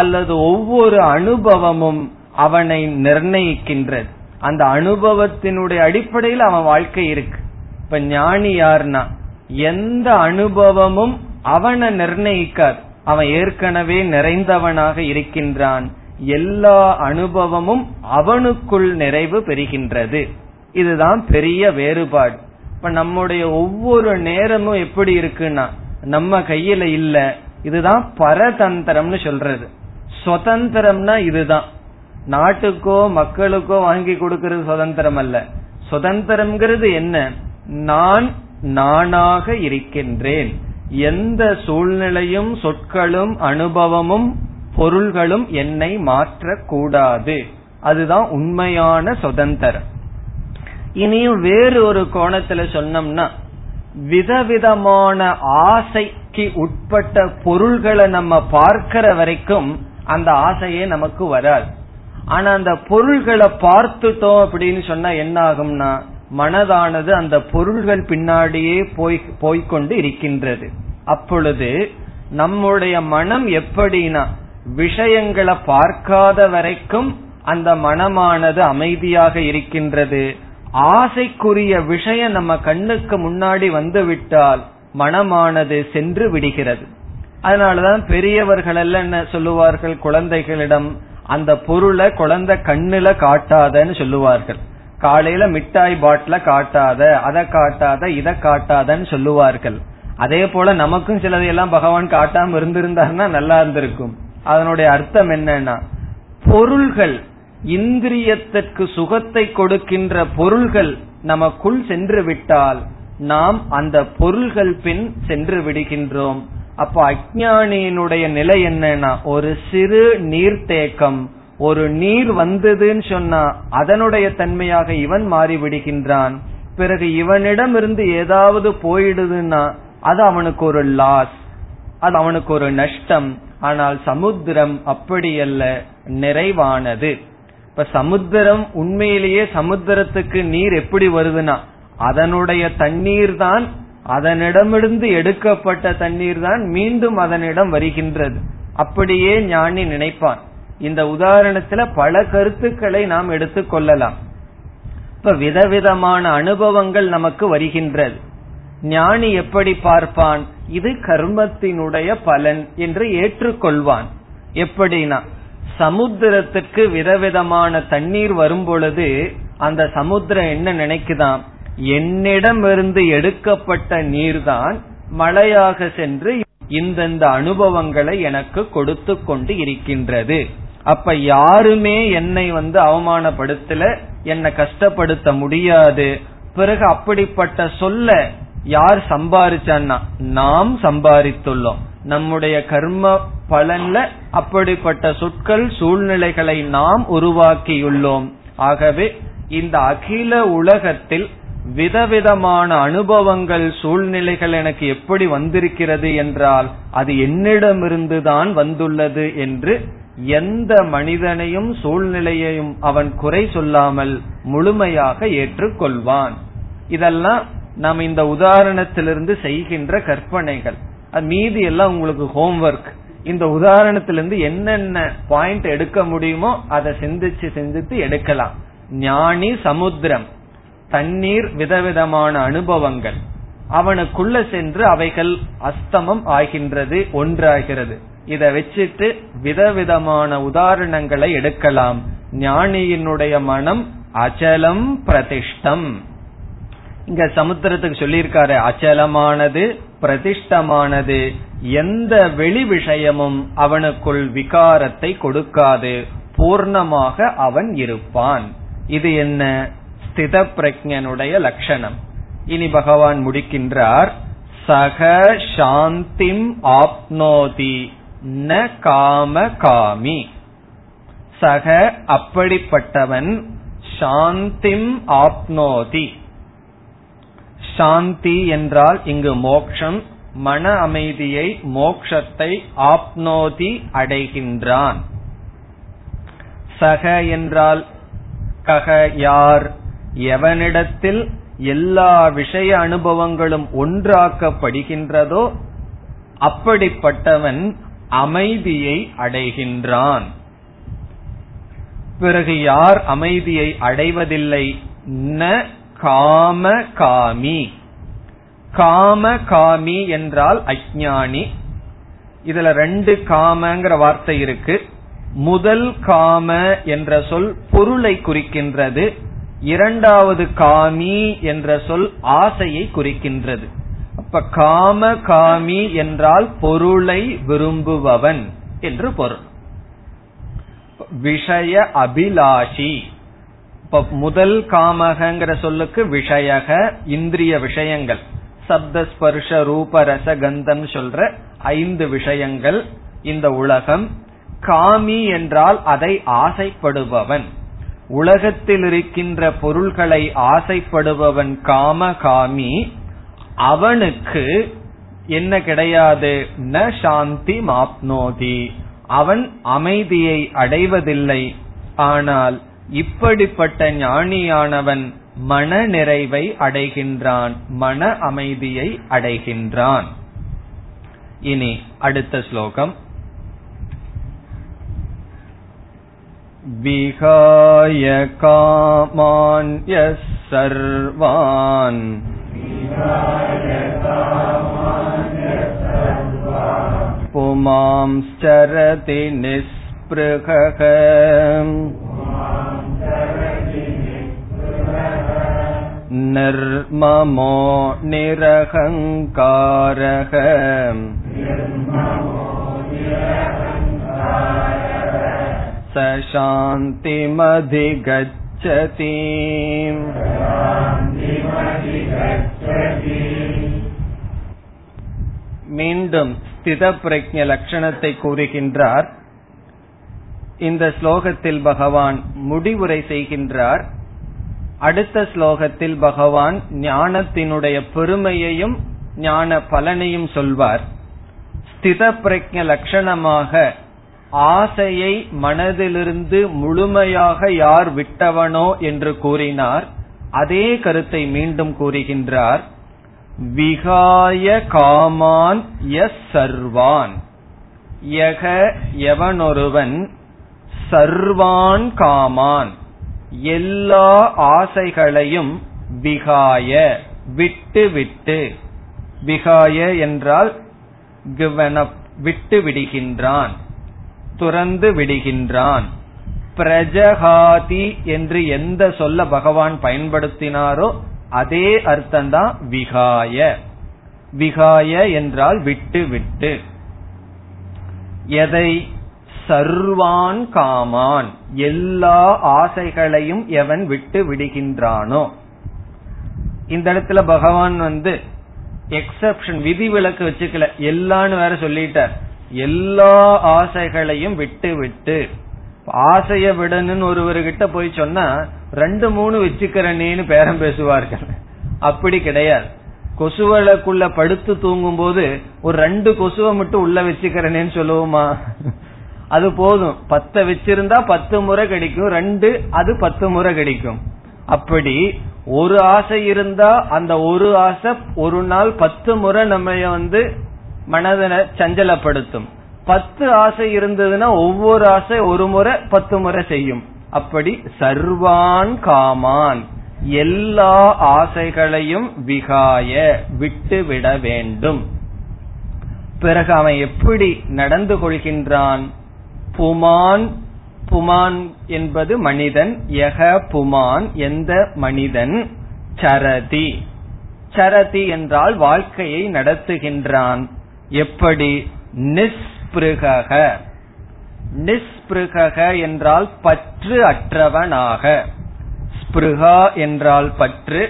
அல்லது ஒவ்வொரு அனுபவமும் அவனை நிர்ணயிக்கின்றது. அந்த அனுபவத்தினுடைய அடிப்படையில் அவன் வாழ்க்கை இருக்கு. இப்ப ஞானி யாருன்னா, எந்த அனுபவமும் அவனை நிர்ணயிக்காது, அவன் ஏற்கனவே நிறைந்தவனாக இருக்கின்றான். எல்லா அனுபவமும் அவனுக்குள் நிறைவு பெறுகின்றது. இதுதான் பெரிய வேறுபாடு. இப்ப நம்முடைய ஒவ்வொரு நேரமும் எப்படி இருக்குன்னா நம்ம கையில இல்ல. இதுதான் பரதந்திரம்னு சொல்றது. சுதந்திரம்னா இதுதான், நாட்டுக்கோ மக்களுக்கோ வாங்கி கொடுக்கிறது சுதந்திரம் அல்ல. சுதந்திரம்ங்கிறது என்ன, நான் நானாக இருக்கின்றேன், எந்த சூழ்நிலையும் சொற்களும் அனுபவமும் பொருள்களும் என்னை மாற்றக்கூடாது. அதுதான் உண்மையான சுதந்திரம். இனியும் வேறு ஒரு கோணத்துல சொன்னோம்னா, விதவிதமான ஆசைக்கு உட்பட்ட பொருள்களை நம்ம பார்க்கிற வரைக்கும் அந்த ஆசையே நமக்கு வராது. ஆனா அந்த பொருள்களை பார்த்துட்டோம் அப்படின்னு சொன்னா என்ன ஆகும்னா, மனதானது அந்த பொருள்கள் பின்னாடியே போய் போய்கொண்டு இருக்கின்றது. அப்பொழுது நம்முடைய மனம் எப்படின்னா, விஷயங்களை பார்க்காத வரைக்கும் அந்த மனமானது அமைதியாக இருக்கின்றது. ஆசைக்குரிய விஷயம் நம்ம கண்ணுக்கு முன்னாடி வந்துவிட்டால் மனமானது சென்று விடுகிறது. அதனாலதான் பெரியவர்கள் எல்லாம் என்ன சொல்லுவார்கள், குழந்தைகளிடம் அந்த பொருளை குழந்தை கண்ணுல காட்டாதன்னு சொல்லுவார்கள். காலையில மிட்டாய் பாட்டில காட்டாத, அதை காட்டாத, இதை காட்டாதன்னு சொல்லுவார்கள். அதே போல நமக்கும் சிலதையெல்லாம் பகவான் காட்டாம இருந்திருந்தாருன்னா நல்லா இருந்திருக்கும். அதனுடைய அர்த்தம் என்னன்னா, பொருள்கள், இந்திரியத்திற்கு சுகத்தை கொடுக்கின்ற பொருள்கள் நமக்குள் சென்று விட்டால் நாம் அந்த பொருள்கள் பின் சென்று விடுகின்றோம். அப்ப அஞ்ஞானியினுடைய நிலை என்னன்னா, ஒரு சிறு நீர்த்தேக்கம், ஒரு நீர் வந்ததுன்னு சொன்னா அதனுடைய தன்மையாக இவன் மாறி விடுகின்றான். பிறகு இவனிடம் இருந்து ஏதாவது போயிடுதுன்னா அது அவனுக்கு ஒரு லாஸ், அது அவனுக்கு ஒரு நஷ்டம். ஆனால் சமுத்திரம் அப்படியல்ல, நிறைவானது. இப்ப சமுத்திரம் உண்மையிலேயே சமுத்திரத்துக்கு நீர் எப்படி வருதுன்னா அதனுடைய தண்ணீர் தான், அதனிடமிருந்து எடுக்கப்பட்ட தண்ணீர் தான் மீண்டும் அதனிடம் வருகின்றது. அப்படியே ஞானி நினைப்பான். இந்த உதாரணத்துல பல கருத்துக்களை நாம் எடுத்துக் கொள்ளலாம். இப்ப விதவிதமான அனுபவங்கள் நமக்கு வருகின்றது. ஞானி எப்படி பார்ப்பான், இது கர்மத்தினுடைய பலன் என்று ஏற்றுக்கொள்வான். எப்படின்னா, சமுத்திரத்துக்கு விதவிதமான தண்ணீர் வரும் பொழுது அந்த சமுத்திரம் என்ன நினைக்குதான், என்னிடமிருந்து எடுக்கப்பட்ட நீர்தான் மழையாக சென்று இந்தந்த அனுபவங்களை எனக்கு கொடுத்து கொண்டு இருக்கின்றது. அப்ப யாருமே என்னை வந்து அவமானப்படுத்தல, என்னை கஷ்டப்படுத்த முடியாது. பிறகு அப்படிப்பட்ட சொல்ல யார் சம்பாதிச்சான்னா நாம் சம்பாதித்துள்ளோம். நம்முடைய கர்ம பலன்ல அப்படிப்பட்ட சொற்கள், சூழ்நிலைகளை நாம் உருவாக்கியுள்ளோம். ஆகவே இந்த அகில உலகத்தில் விதவிதமான அனுபவங்கள், சூழ்நிலைகள் எனக்கு எப்படி வந்திருக்கிறது என்றால் அது என்னிடமிருந்துதான் வந்துள்ளது என்று எந்த மனிதனையும் சூழ்நிலையையும் அவன் குறை சொல்லாமல் முழுமையாக ஏற்றுக்கொள்வான். இதெல்லாம் நாம் இந்த உதாரணத்திலிருந்து செய்கின்ற கற்பனைகள். மீதி எல்லாம் உங்களுக்கு ஹோம்வொர்க். இந்த உதாரணத்திலிருந்து என்னென்ன பாயிண்ட் எடுக்க முடியுமோ அதை சிந்திச்சு சிந்தித்து எடுக்கலாம். ஞானி சமுத்திரம், தண்ணீர், விதவிதமான அனுபவங்கள், அவனுக்குள்ள சென்று அவைகள் அஸ்தமம் ஆகின்றது, ஒன்றாகிறது. இதை வச்சுட்டு விதவிதமான உதாரணங்களை எடுக்கலாம். ஞானியினுடைய மனம் அச்சலம் பிரதிஷ்டம். இங்க சமுத்திரத்துக்கு சொல்லியிருக்காரு அச்சலமானது, பிரதிஷ்டமானது. எந்த வெளி விஷயமும் அவனுக்குள் விகாரத்தை கொடுக்காது, பூர்ணமாக அவன் இருப்பான். இது என்ன, ஸ்தித பிரஜ்ஞனுடைய லட்சணம். இனி பகவான் முடிக்கின்றார், சக சாந்திம் ஆப்னோதி ந காம காமி. சக அப்படிப்பட்டவன், சாந்திம் ஆப்னோதி. சாந்தி என்றால் இங்கு மோக்ஷம், மன அமைதியை, மோக்ஷத்தை ஆப்னோதி அடைகின்றான். சக என்றால் கக, யார், எவனிடத்தில் எல்லா விஷய அனுபவங்களும் ஒன்றாக்கப்படுகின்றதோ அப்படிப்பட்டவன் அமைதியை அடைகின்றான். பிறகு யார் அமைதியை அடைவதில்லை, ந காம காமி. காம காமி என்றால் அஞ்ஞானி. இதுல ரெண்டு காமங்கிற வார்த்தை இருக்கு. முதல் காம என்ற சொல் பொருளை குறிக்கின்றது, இரண்டாவது காமி என்ற சொல் ஆசையை குறிக்கின்றது. அப்ப காம காமி என்றால் பொருளை விரும்புபவன் என்று பொருள், விஷய அபிலாஷி. இப்ப முதல் காமகங்கிற சொல்லுக்கு விஷயக, இந்திரிய விஷயங்கள், சப்த ஸ்பர்ஷ ரூப ரச கந்தம் சொல்ற ஐந்து விஷயங்கள் இந்த உலகம். காமி என்றால் அதை ஆசைப்படுபவன், உலகத்தில் இருக்கின்ற பொருள்களை ஆசைப்படுபவன் காம காமி. அவனுக்கு என்ன கிடையாது, ந சாந்தி மாப்னோதி, அவன் அமைதியை அடைவதில்லை. ஆனால் இப்படிப்பட்ட ஞானியானவன் மன நிறைவை அடைகின்றான், மன அமைதியை அடைகின்றான். இனி அடுத்த ஸ்லோகம், விஹாய காமான் யஸ் சர்வான். புமாம் சரதி நிஸ்ப்ருஹக. நிர்மமோ நிரஹங்காரஹ. சசாந்திமதிகச்சதி. மீண்டும் ஸ்தித பிரக்ஞ லட்சணத்தை கூறுகின்றார். இந்த ஸ்லோகத்தில் பகவான் முடிவுரை செய்கின்றார். அடுத்த ஸ்லோகத்தில் பகவான் ஞானத்தினுடைய பெருமையையும் ஞான பலனையும் சொல்வார். ஸ்தித பிரக்ஞ லட்சணமாக ஆசையை மனதிலிருந்து முழுமையாக யார் விட்டவனோ என்று கூறினார். அதே கருத்தை மீண்டும் கூறுகின்றார். விகாய காமான் யஸ் சர்வான். யக எவனொருவன், சர்வான் காமான் எல்லா ஆசைகளையும், விகாய விட்டு விட்டு, விகாய என்றால் விட்டு விடுகின்றான், துறந்து விடுகின்றான். பிரஜகாதி என்று எந்த சொல்ல பகவான் பயன்படுத்தினாரோ அதே அர்த்தம்தான் விகாய. விகாய என்றால் விட்டு விட்டு. எதை? சர்வான் காமான் எல்லா ஆசைகளையும் எவன் விட்டு விடுகின்றானோ. இந்த இடத்துல பகவான் வந்து எக்ஸப்ஷன், விதிவிலக்கு வச்சுக்கல, எல்லான்னு வேற சொல்லிட்டார். எல்லா ஆசைகளையும் விட்டு விட்டு. ஆசைய விடணும்னு ஒருவர்கிட்ட போய் சொன்னா ரெண்டு மூணு வச்சுக்கிறனேன்னு பேரம் பேசுவார்கள். அப்படி கிடையாது. கொசுவளுக்குள்ள படுத்து தூங்கும் போது ஒரு ரெண்டு கொசுவை மட்டும் உள்ள வச்சுக்கிறனேன்னு சொல்லுவோமா? அது போதும். பத்த வச்சிருந்தா பத்து முறை கிடைக்கும், ரெண்டு அது பத்து முறை கிடைக்கும். அப்படி ஒரு ஆசை இருந்தா அந்த ஒரு ஆசை ஒரு நாள் பத்து முறை நம்ம வந்து மனதனை சஞ்சலப்படுத்தும். பத்து ஆசை இருந்ததுன்னா ஒவ்வொரு ஆசை ஒரு முறை பத்து முறை செய்யும். அப்படி சர்வான் காமான் எல்லா ஆசைகளையும் விகாய விட்டு விட வேண்டும். பிறகு அவன் எப்படி நடந்து கொள்கின்றான்? புமான், புமான் என்பது மனிதன். யக புமான் எந்த மனிதன், சரதி, சரதி என்றால் வாழ்க்கையை நடத்துகின்றான். எப்படி? நிஸ்பிருகக. நிஸ்பிருகக என்றால் பற்று அற்றவனாக. ஸ்பிருகா என்றால் பற்று,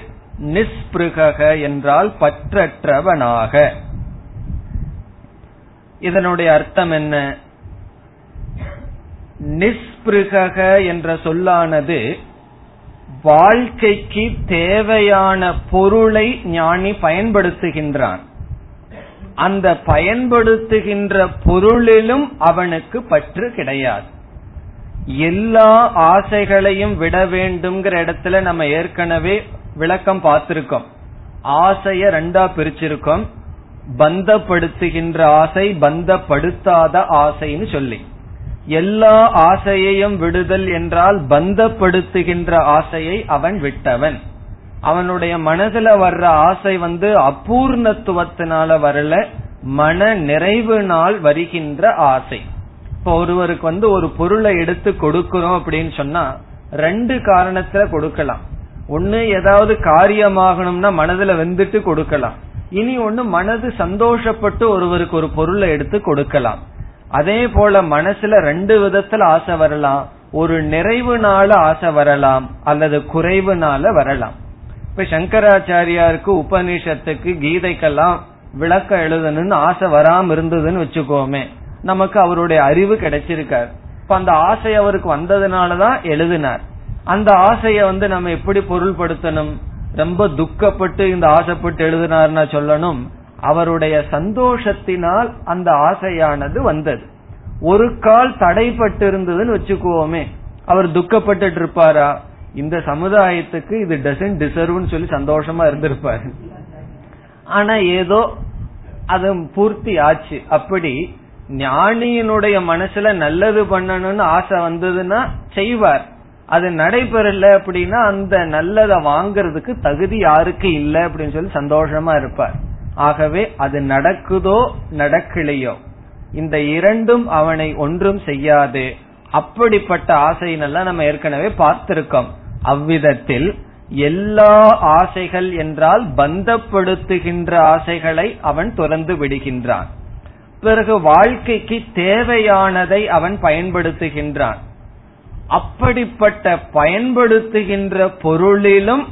நிஸ்பிருகக என்றால் பற்றற்றவனாக. இதனுடைய அர்த்தம் என்ன? நிஸ்பிருகக என்ற சொல்லானது வாழ்க்கைக்கு தேவையான பொருளை ஞானி பயன்படுத்துகின்றான். அந்த பயன்படுத்துகின்ற பொருளிலும் அவனுக்கு பற்று கிடையாது. எல்லா ஆசைகளையும் விட வேண்டும்ங்கிற இடத்துல நம்ம ஏற்கனவே விளக்கம் பார்த்திருக்கோம். ஆசையை ரெண்டா பிரிச்சிருக்கோம். பந்தப்படுத்துகின்ற ஆசை, பந்தப்படுத்தாத ஆசைன்னு சொல்லி. எல்லா ஆசையையும் விடுதல் என்றால் பந்தப்படுத்துகின்ற ஆசையை அவன் விட்டவன். அவனுடைய மனதுல வர்ற ஆசை வந்து அபூர்ணத்துவத்தினால வரல, மன நிறைவுனால் வருகின்ற ஆசை. இப்ப ஒருவருக்கு வந்து ஒரு பொருளை எடுத்து கொடுக்கிறோம் அப்படின்னு சொன்னா ரெண்டு காரணத்துல கொடுக்கலாம். ஒண்ணு, ஏதாவது காரியமாகணும்னா மனதுல வந்துட்டு கொடுக்கலாம். இனி ஒண்ணு, மனது சந்தோஷப்பட்டு ஒருவருக்கு ஒரு பொருளை எடுத்து கொடுக்கலாம். அதே போல மனசுல ரெண்டு விதத்துல ஆசை வரலாம். ஒரு நிறைவுனால ஆசை வரலாம், அல்லது குறைவுனால வரலாம். இப்ப சங்கராச்சாரியாருக்கு உபனிஷத்துக்கு கீதைக்கெல்லாம் விளக்க எழுதணும்னு ஆசை வராம இருந்ததுன்னு வச்சுக்கோமே, நமக்கு அவருடைய அறிவு கிடைச்சிருக்காரு. இப்ப அந்த ஆசை அவருக்கு வந்ததுனாலதான் எழுதினார். அந்த ஆசைய வந்து நம்ம எப்படி பொருள்படுத்தணும்? ரொம்ப துக்கப்பட்டு இந்த ஆசைப்பட்டு எழுதினார்னா சொல்லணும், அவருடைய சந்தோஷத்தினால் அந்த ஆசையானது வந்தது. ஒரு கால் தடைப்பட்டு இருந்ததுன்னு வச்சுக்குவோமே, அவர் துக்கப்பட்டு இருப்பாரா? இந்த சமுதாயத்துக்கு இது டசன் டிசர்வ்னு சொல்லி சந்தோஷமா இருந்திருப்பாரு. ஆனா ஏதோ அது பூர்த்தி ஆச்சு. அப்படி ஞானியினுடைய மனசுல நல்லது பண்ணணும்னு ஆசை வந்ததுன்னா செய்வார். அது நடைபெறல அப்படின்னா அந்த நல்லதை வாங்கறதுக்கு தகுதி யாருக்கு இல்ல அப்படின்னு சொல்லி சந்தோஷமா இருப்பார். ஆகவே அது நடக்குதோ நடக்கலையோ இந்த இரண்டும் அவனை ஒன்றும் செய்யாது. அப்படிப்பட்ட ஆசையினெல்லாம் நம்ம ஏற்கனவே பார்த்திருக்கோம். அவ்விதத்தில் எல்லா ஆசைகள் என்றால் பந்தப்படுத்துகின்ற ஆசைகளை அவன் துறந்து விடுகின்றான். பிறகு வாழ்க்கைக்கு தேவையானதை அவன் பயன்படுத்துகின்றான். அப்படிப்பட்ட பயன்படுத்துகின்ற பொருளிலும்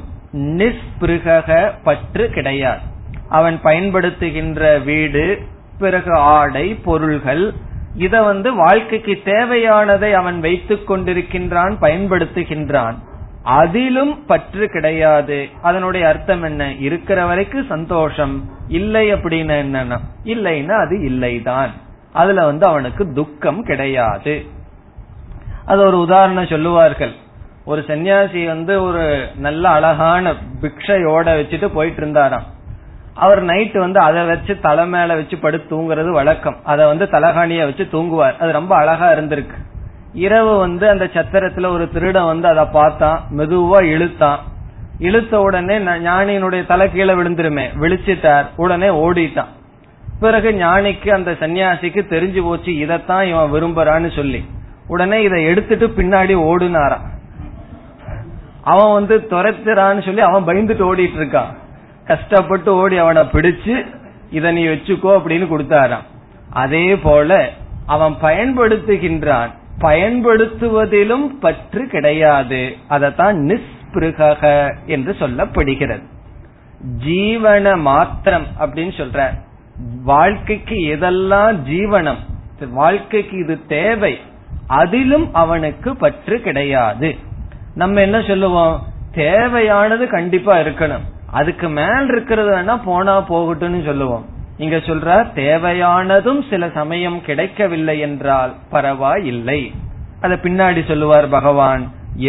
நிஸ்பிருக பற்று கிடையாது. அவன் பயன்படுத்துகின்ற வீடு, பிறகு ஆடை, பொருள்கள், இத வந்து வாழ்க்கைக்கு தேவையானதை அவன் வைத்துக் கொண்டிருக்கின்றான், பயன்படுத்துகின்றான். அதிலும் பற்று கிடையாது. அதனுடைய அர்த்தம் என்ன? இருக்கிற வரைக்கும் சந்தோஷம். இல்லை அப்படின்னா என்னன்னா, இல்லைன்னா அது இல்லைதான். அதுல வந்து அவனுக்கு துக்கம் கிடையாது. அது ஒரு உதாரணம் சொல்லுவார்கள். ஒரு சன்னியாசி வந்து ஒரு நல்ல அழகான பிக்ஷையோட வச்சுட்டு போயிட்டு இருந்தாராம். அவர் நைட்டு வந்து அதை வச்சு தலை மேல வச்சு படுத்து தூங்குறது வழக்கம். அதை வந்து தலகாணிய வச்சு தூங்குவார். அது ரொம்ப அழகா இருந்திருக்கு. இரவு வந்து அந்த சத்திரத்துல ஒரு திருடன் வந்து அதை பார்த்தான், மெதுவா இழுத்தான். இழுத்த உடனே ஞானியினுடைய தலை கீழே விழுந்துருமே, விழிச்சிட்டார், உடனே ஓடிட்டான். பிறகு ஞானிக்கு, அந்த சன்னியாசிக்கு தெரிஞ்சு போச்சு இதத்தான் இவன் விரும்புறான்னு சொல்லி. உடனே இதை எடுத்துட்டு பின்னாடி ஓடுனாராம். அவன் வந்து துரத்துறான்னு சொல்லி அவன் பயந்துட்டு ஓடிட்டு இருக்கான். கஷ்டப்பட்டு ஓடி அவனை பிடிச்சு இத நீ வச்சுக்கோ அப்படின்னு கொடுத்தாராம். அதே போல அவன் பயன்படுத்துகின்றான், பயன்படுத்துவதிலும் பற்று கிடையாது. அதத்தான் நிஸ்பிருக என்று சொல்லப்படுகிறது. ஜீவன மாத்திரம் அப்படின்னு சொல்ற, வாழ்க்கைக்கு எதெல்லாம் ஜீவனம், வாழ்க்கைக்கு இது தேவை, அதிலும் அவனுக்கு பற்று கிடையாது. நம்ம என்ன சொல்லுவோம்? தேவையானது கண்டிப்பா இருக்கணும், அதுக்கு மேல் இருக்கிறது வேணா போனா போகட்டும்னு சொல்லுவோம். இங்க சொல்ற தேவையானதும் சில சமயம் கிடைக்கவில்லை என்றால் பரவாயில்லை. அத பின்னாடி சொல்லுவார் பகவான்,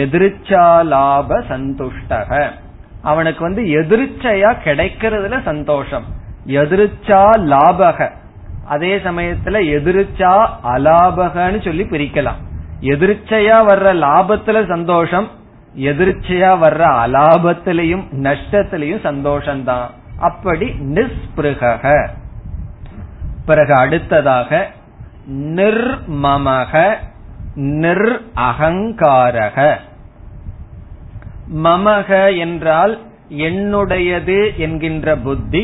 எதிர்ச்சா லாப சந்துஷ்டக. அவனுக்கு வந்து எதிர்ச்சையா கிடைக்கிறதுல சந்தோஷம். எதிர்ச்சா லாபக, அதே சமயத்துல எதிர்ச்சா அலாபகன்னு சொல்லி பிரிக்கலாம். எதிர்ச்சையா வர்ற லாபத்துல சந்தோஷம், எதிர்ச்சையா வர்ற அலாபத்திலையும் நஷ்டத்திலையும் சந்தோஷம்தான். அப்படி நிஸ்பிருக. பிறகு அடுத்ததாக நிர்மமக நிர் அகங்காரக. மமக என்றால் என்னுடையது என்கின்ற புத்தி,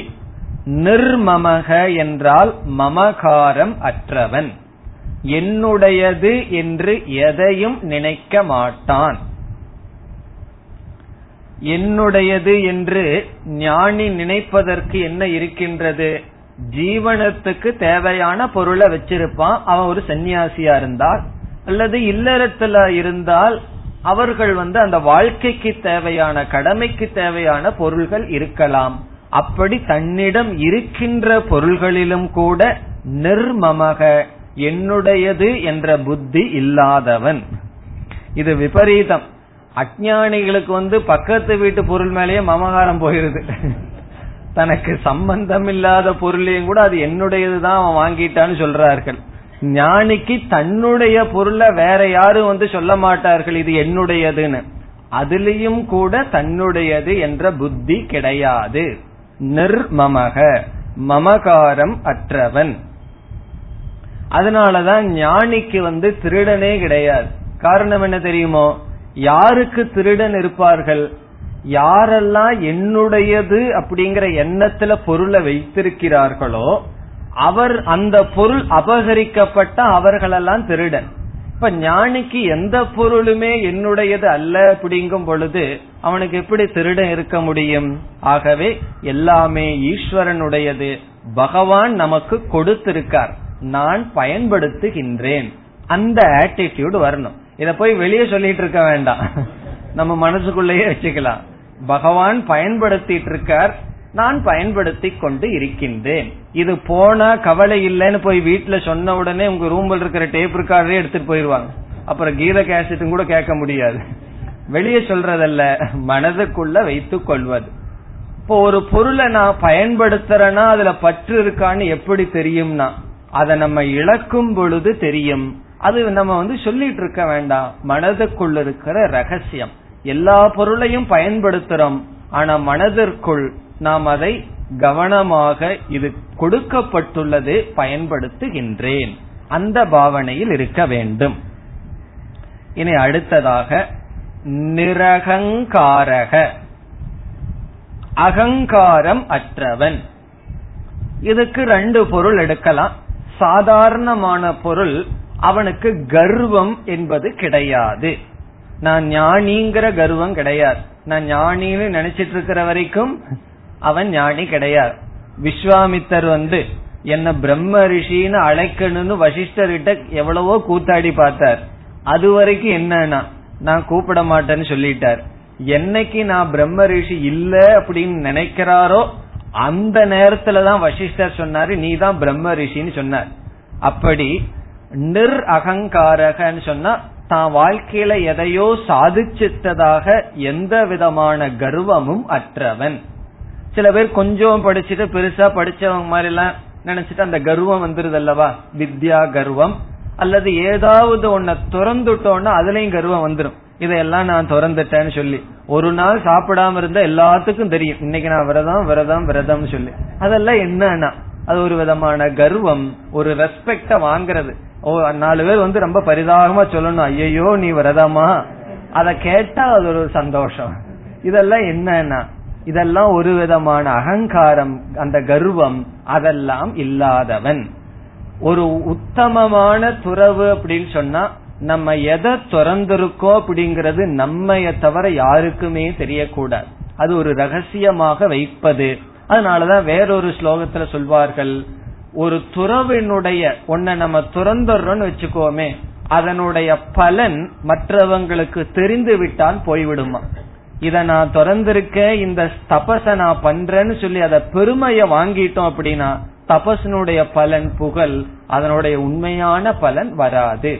நிர்மமக என்றால் மமகாரம் அற்றவன், என்னுடையது என்று எதையும் நினைக்க மாட்டான். என்னுடையது என்று ஞானி நினைப்பதற்கு என்ன இருக்கின்றது? ஜீவனத்துக்கு தேவையான பொருளை வச்சிருப்பான். அவன் ஒரு சன்னியாசியா இருந்தால் அல்லது இல்லறத்துல இருந்தால் அவர்கள் வந்து அந்த வாழ்க்கைக்கு தேவையான, கடமைக்கு தேவையான பொருள்கள் இருக்கலாம். அப்படி தன்னிடம் இருக்கின்ற பொருள்களிலும் கூட நிர்மமக, என்னுடையது என்ற புத்தி இல்லாதவன். இது விபரீதம். அஞ்ஞானிகளுக்கு வந்து பக்கத்து வீட்டு பொருள் மேலேயே மமகாரம் போயிருது. தனக்கு சம்பந்தம் இல்லாத பொருளையும் கூட அது என்னுடையதுதான் அவன் வாங்கிட்டான்னு சொல்றார்கள். ஞானிக்கு தன்னுடைய பொருளை வேற யாரும் வந்து சொல்ல மாட்டார்கள் இது என்னுடையதுன்னு. அதுலயும் கூட தன்னுடையது என்ற புத்தி கிடையாது. நிர்மமக, மமகாரம் அற்றவன். அதனாலதான் ஞானிக்கு வந்து திருடனே கிடையாது. காரணம் என்ன தெரியுமோ? யாருக்கு திருடன் இருப்பார்கள்? யாரெல்லாம் என்னுடையது அப்படிங்கிற எண்ணத்துல பொருளை வைத்திருக்கிறார்களோ அவர், அந்த பொருள் அபகரிக்கப்பட்ட அவர்களெல்லாம் திருடன். இப்ப ஞானிக்கு எந்த பொருளுமே என்னுடையது அல்ல அப்படிங்கும் பொழுது அவனுக்கு எப்படி திருடன் இருக்க முடியும்? ஆகவே எல்லாமே ஈஸ்வரனுடையது. பகவான் நமக்கு கொடுத்திருக்கார், நான் பயன்படுத்துகின்றேன். அந்த ஆட்டிடியூட் வரணும். இத போய் வெளியே சொல்லிட்டு இருக்க வேண்டாம், நம்ம மனசுக்குள்ளேயே வச்சுக்கலாம். பகவான் பயன்படுத்திட்டு இருக்கார், நான் பயன்படுத்தி கொண்டு இருக்கின்றேன். இது போனா கவலை இல்லைன்னு போய் வீட்டுல சொன்ன உடனே உங்க ரூம்ல இருக்கிற டேப் ரெக்கார்டரே எடுத்துட்டு போயிருவாங்க. அப்புறம் கீத கேசட்டும் கூட கேட்க முடியாது. வெளியே சொல்றதல்ல, மனதுக்குள்ள வைத்து கொள்வது. இப்போ ஒரு பொருளை நான் பயன்படுத்துறேன்னா அதுல பற்று இருக்கான்னு எப்படி தெரியும்னா, அதை நம்ம இழக்கும் பொழுது தெரியும். அது நம்ம வந்து சொல்லிட்டு இருக்க வேண்டாம். மனதுக்குள் இருக்கிற ரகசியம். எல்லா பொருளையும் பயன்படுத்துறோம், ஆனா மனதிற்குள் நாம் அதை கவனமாக இது கொடுக்கப்பட்டுள்ளது பயன்படுத்துகின்றேன் அந்த பாவனையில் இருக்க வேண்டும். இனி அடுத்ததாக நிரகங்காரக, அகங்காரம் அற்றவன். இதுக்கு ரெண்டு பொருள் எடுக்கலாம். சாதாரணமான பொருள், அவனுக்கு கர்வம் என்பது கிடையாது. நான் ஞானிங்கிற கர்வம் கிடையாது. நான் ஞானின்னு நினைச்சிட்டு இருக்கிற வரைக்கும் அவன் ஞானி கிடையாது. விஸ்வாமித்தர் வந்து என்ன பிரம்ம ரிஷின்னு அழைக்கணும்னு வசிஷ்டர்கிட்ட எவ்வளவோ கூத்தாடி பார்த்தார். அது வரைக்கும் என்னன்னா நான் கூப்பிட மாட்டேன்னு சொல்லிட்டார். என்னைக்கு நான் பிரம்ம ரிஷி இல்ல அப்படின்னு நினைக்கிறாரோ அந்த நேரத்துலதான் வசிஷ்டர் சொன்னாரு, நீ தான் பிரம்ம ரிஷின்னு சொன்னார். அப்படி நிர் அகங்காரகன்னு சொன்னா தான் வாழ்க்கையில எதையோ சாதிச்சிட்டதாக எந்த விதமான கர்வமும் அற்றவன். சில பேர் கொஞ்சம் படிச்சுட்டு பெருசா படிச்சவங்க மாதிரி எல்லாம் நினைச்சிட்டு அந்த கர்வம் வந்துருது அல்லவா, வித்யா கர்வம். அல்லது ஏதாவது ஒன்ன துறந்துட்டோம்னா அதுலயும் கர்வம் வந்துடும், இதெல்லாம் நான் துறந்துட்டேன்னு சொல்லி. ஒரு நாள் சாப்பிடாம இருந்தா எல்லாத்துக்கும் தெரியும், இன்னைக்கு நான் விரதம் விரதம் விரதம் சொல்லி. அதெல்லாம் என்னன்னா அது ஒரு விதமான கர்வம், ஒரு ரெஸ்பெக்ட வாங்குறது. ஓ, நாலு பேர் வந்து ரொம்ப பரிதாபமா சொல்லணும், ஐயோ நீ விரதமா, அத கேட்டா அது ஒரு சந்தோஷம். இதெல்லாம் என்னன்னா இதெல்லாம் ஒரு விதமான அகங்காரம், அந்த கர்வம். அதெல்லாம் இல்லாதவன் ஒரு உத்தமமான துறவு அப்படின்னு சொன்னா நம்ம எதை துறந்திருக்கோம் அப்படிங்கறது நம்மைய தவிர யாருக்குமே தெரியக்கூடாது. அது ஒரு ரகசியமாக வைப்பது. அதனாலதான் வேறொரு ஸ்லோகத்துல சொல்வார்கள், ஒரு துறவினுடைய ஒன்ன நம்ம துறந்துறோம்னு வச்சுக்கோமே, அதனுடைய பலன் மற்றவங்களுக்கு தெரிந்து விட்டால் போய்விடுமா. இத நான் துறந்திருக்க, இந்த தபச நான் பண்றேன்னு சொல்லி அத பெருமைய வாங்கிட்டோம் அப்படின்னா தபசனுடைய பலன் புகழ், அதனுடைய உண்மையான பலன் வராது.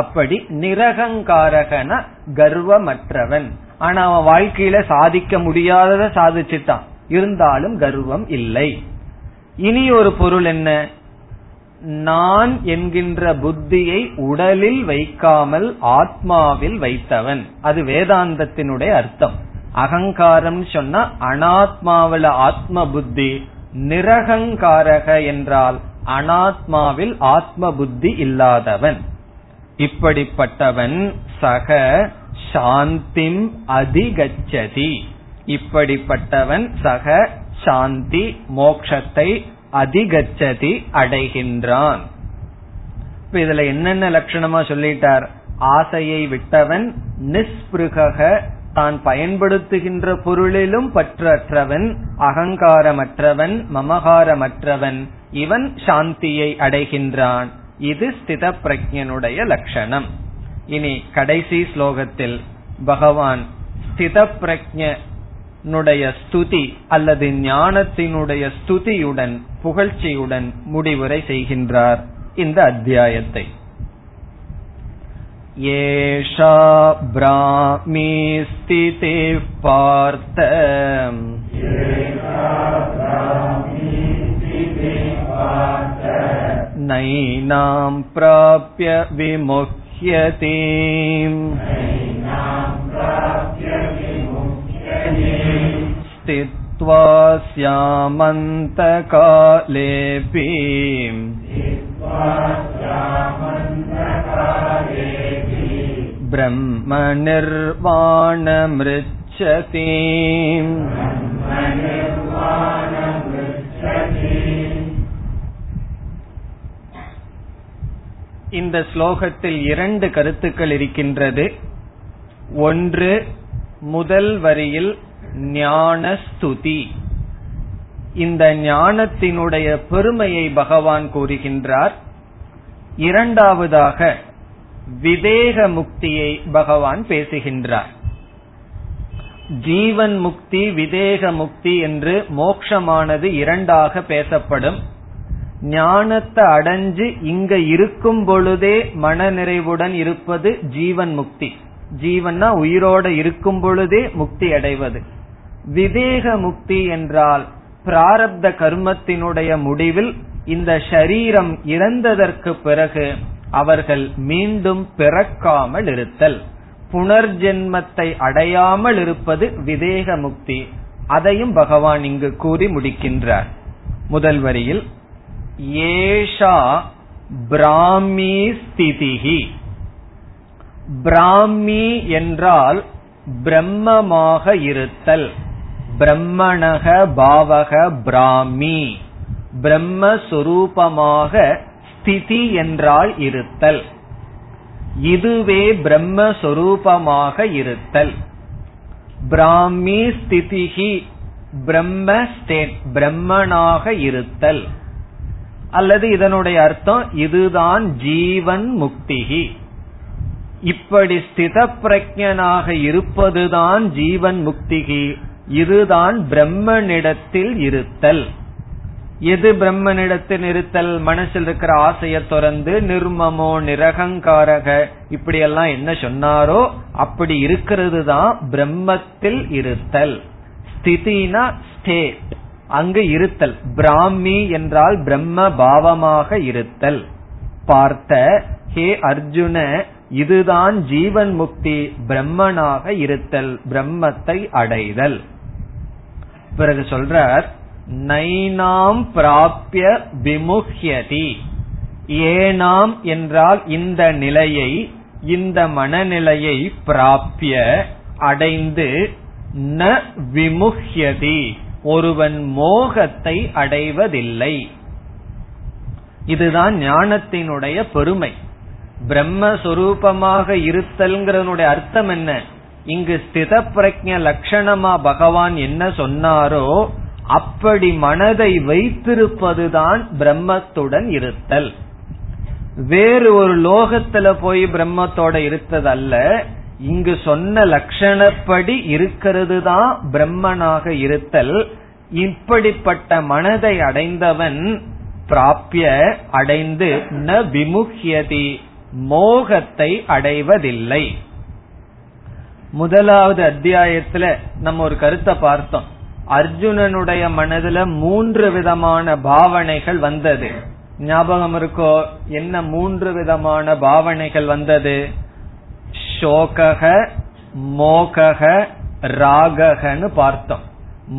அப்படி நிரகங்காரகன கர்வமற்றவன். ஆனா அவன் வாழ்க்கையில சாதிக்க முடியாதத சாதிச்சுட்டான், இருந்தாலும் கர்வம் இல்லை. இனி ஒரு பொருள் என்ன, நான் என்கின்ற புத்தியை உடலில் வைக்காமல் ஆத்மாவில் வைத்தவன். அது வேதாந்தத்தினுடைய அர்த்தம். அகங்காரம் சொன்னா அனாத்மாவில ஆத்ம புத்தி, நிரகங்காரக என்றால் அனாத்மாவில் ஆத்ம புத்தி இல்லாதவன். இப்படிப்பட்டவன் சக சாந்திம் அதிகச்சதி. இப்படிப்பட்டவன் சக சாந்தி மோக்ஷத்தை அதிகச்சதி அடைகின்றான். இதுல என்னென்ன லட்சணமா சொல்லிட்டார், ஆசையை விட்டவன், நிஸ்பிருக தான் பயன்படுத்துகின்ற பொருளிலும் பற்றற்றவன், அகங்காரமற்றவன், மமகாரமற்றவன், இவன் சாந்தியை அடைகின்றான். இது ஸ்தித பிரஜனுடைய லட்சணம். இனி கடைசி ஸ்லோகத்தில் பகவான் ஸ்தித பிரஜனுடைய ஸ்துதி அல்லது ஞானத்தினுடைய ஸ்துதியுடன் புகழ்ச்சியுடன் முடிவுரை செய்கின்றார் இந்த அத்தியாயத்தை. ஏஷா ப்ராஹ்மீ ஸ்திதி பார்த்த நைனாம் ப்ராப்ய விமுக்யதி. ஸ்தித்வா ஸ்யாமந்த காலேபி ப்ரஹ்ம நிர்வாணமிர்ச்சதி. இந்த ஸ்லோகத்தில் இரண்டு கருத்துக்கள் இருக்கின்றது. ஒன்று, முதல் வரியில் ஞான ஸ்துதி, இந்த ஞானத்தினுடைய பெருமையை பகவான் கூறுகின்றார். இரண்டாவதாக விதேக முக்தியை பகவான் பேசுகின்றார். ஜீவன் முக்தி, விதேக முக்தி என்று மோட்சமானது இரண்டாக பேசப்படும். ஞானத்தை அடைஞ்சு இங்க இருக்கும் பொழுதே மன நிறைவுடன் இருப்பது ஜீவன் முக்தி. ஜீவன்னா உயிரோட இருக்கும் பொழுதே முக்தி அடைவது. விதேக முக்தி என்றால் பிராரப்த கர்மத்தினுடைய முடிவில் இந்த சரீரம் இறந்ததற்கு பிறகு அவர்கள் மீண்டும் பிறக்காமல் இருத்தல், புனர்ஜென்மத்தை அடையாமல் இருப்பது விதேக முக்தி. அதையும் பகவான் இங்கு கூறி முடிக்கின்றார். முதல் வரியில் ஏஷா பிராமி ஸ்திதிஹி. பிராமி என்றால் பிரம்மமாக இருத்தல். பிரம்மணக பாவக பிராமி, பிரம்மஸ்வரூபமாக ஸ்திதி என்றால் இருத்தல். இதுவே பிரம்மஸ்வரூபமாக இருத்தல். பிராமி ஸ்திதிஹி பிரம்ம ஸ்டேட், பிரம்மனாக இருத்தல். அல்லது இதனுடைய அர்த்தம் இதுதான் ஜீவன் முக்திஹி. இப்படி ஸ்தித பிரஜனாக இருப்பதுதான் ஜீவன் முக்திகி. இதுதான் பிரம்மனிடத்தில் இருத்தல். எது பிரம்மனிடத்தில் இருத்தல்? மனசில் இருக்கிற ஆசையை துறந்து நிர்மமோ நிரகங்காரக இப்படி எல்லாம் என்ன சொன்னாரோ அப்படி இருக்கிறது தான் பிரம்மத்தில் இருத்தல். ஸ்திதினா ஸ்டேட், அங்கு இருத்தல். பிராமி என்றால் பிரம்ம பாவமாக இருத்தல். பார்த்த ஹே அர்ஜுன, இதுதான் ஜீவன் முக்தி, பிரம்மனாக இருத்தல், பிரம்மத்தை அடைதல். பிறகு சொல்றார் நைனாம் பிராப்ய விமுஹ்யதி. ஏனாம் என்றால் இந்த நிலையை, இந்த மனநிலையை பிராப்ய அடைந்து, ந விமுஹ்யதி ஒருவன் மோகத்தை அடைவதில்லை. இதுதான் ஞானத்தினுடைய பெருமை. பிரம்மஸ்வரூபமாக இருத்தல்ங்கிறனுடைய அர்த்தம் என்ன? இங்கு ஸ்தித பிரஜ்ஞ லட்சணமா பகவான் என்ன சொன்னாரோ அப்படி மனதை வைத்திருப்பதுதான் பிரம்மத்துடன் இருத்தல். வேறு ஒரு லோகத்துல போய் பிரம்மத்தோட இருத்ததல்ல, இங்கு சொன்ன லட்சணப்படி இருக்கிறது தான் பிரம்மனாக இருத்தல். இப்படிப்பட்ட மனதை அடைந்தவன் பிராப்ய அடைந்து, ந விமுஹ்யதி மோகத்தை அடைவதில்லை. முதலாவது அத்தியாயத்துல நம்ம ஒரு கருத்தை பார்த்தோம். அர்ஜுனனுடைய மனதுல மூன்று விதமான பாவனைகள் வந்தது, ஞாபகம் இருக்கோ? என்ன மூன்று விதமான பாவனைகள் வந்தது? சோகக மோகக ராககன்னு பார்த்தோம்.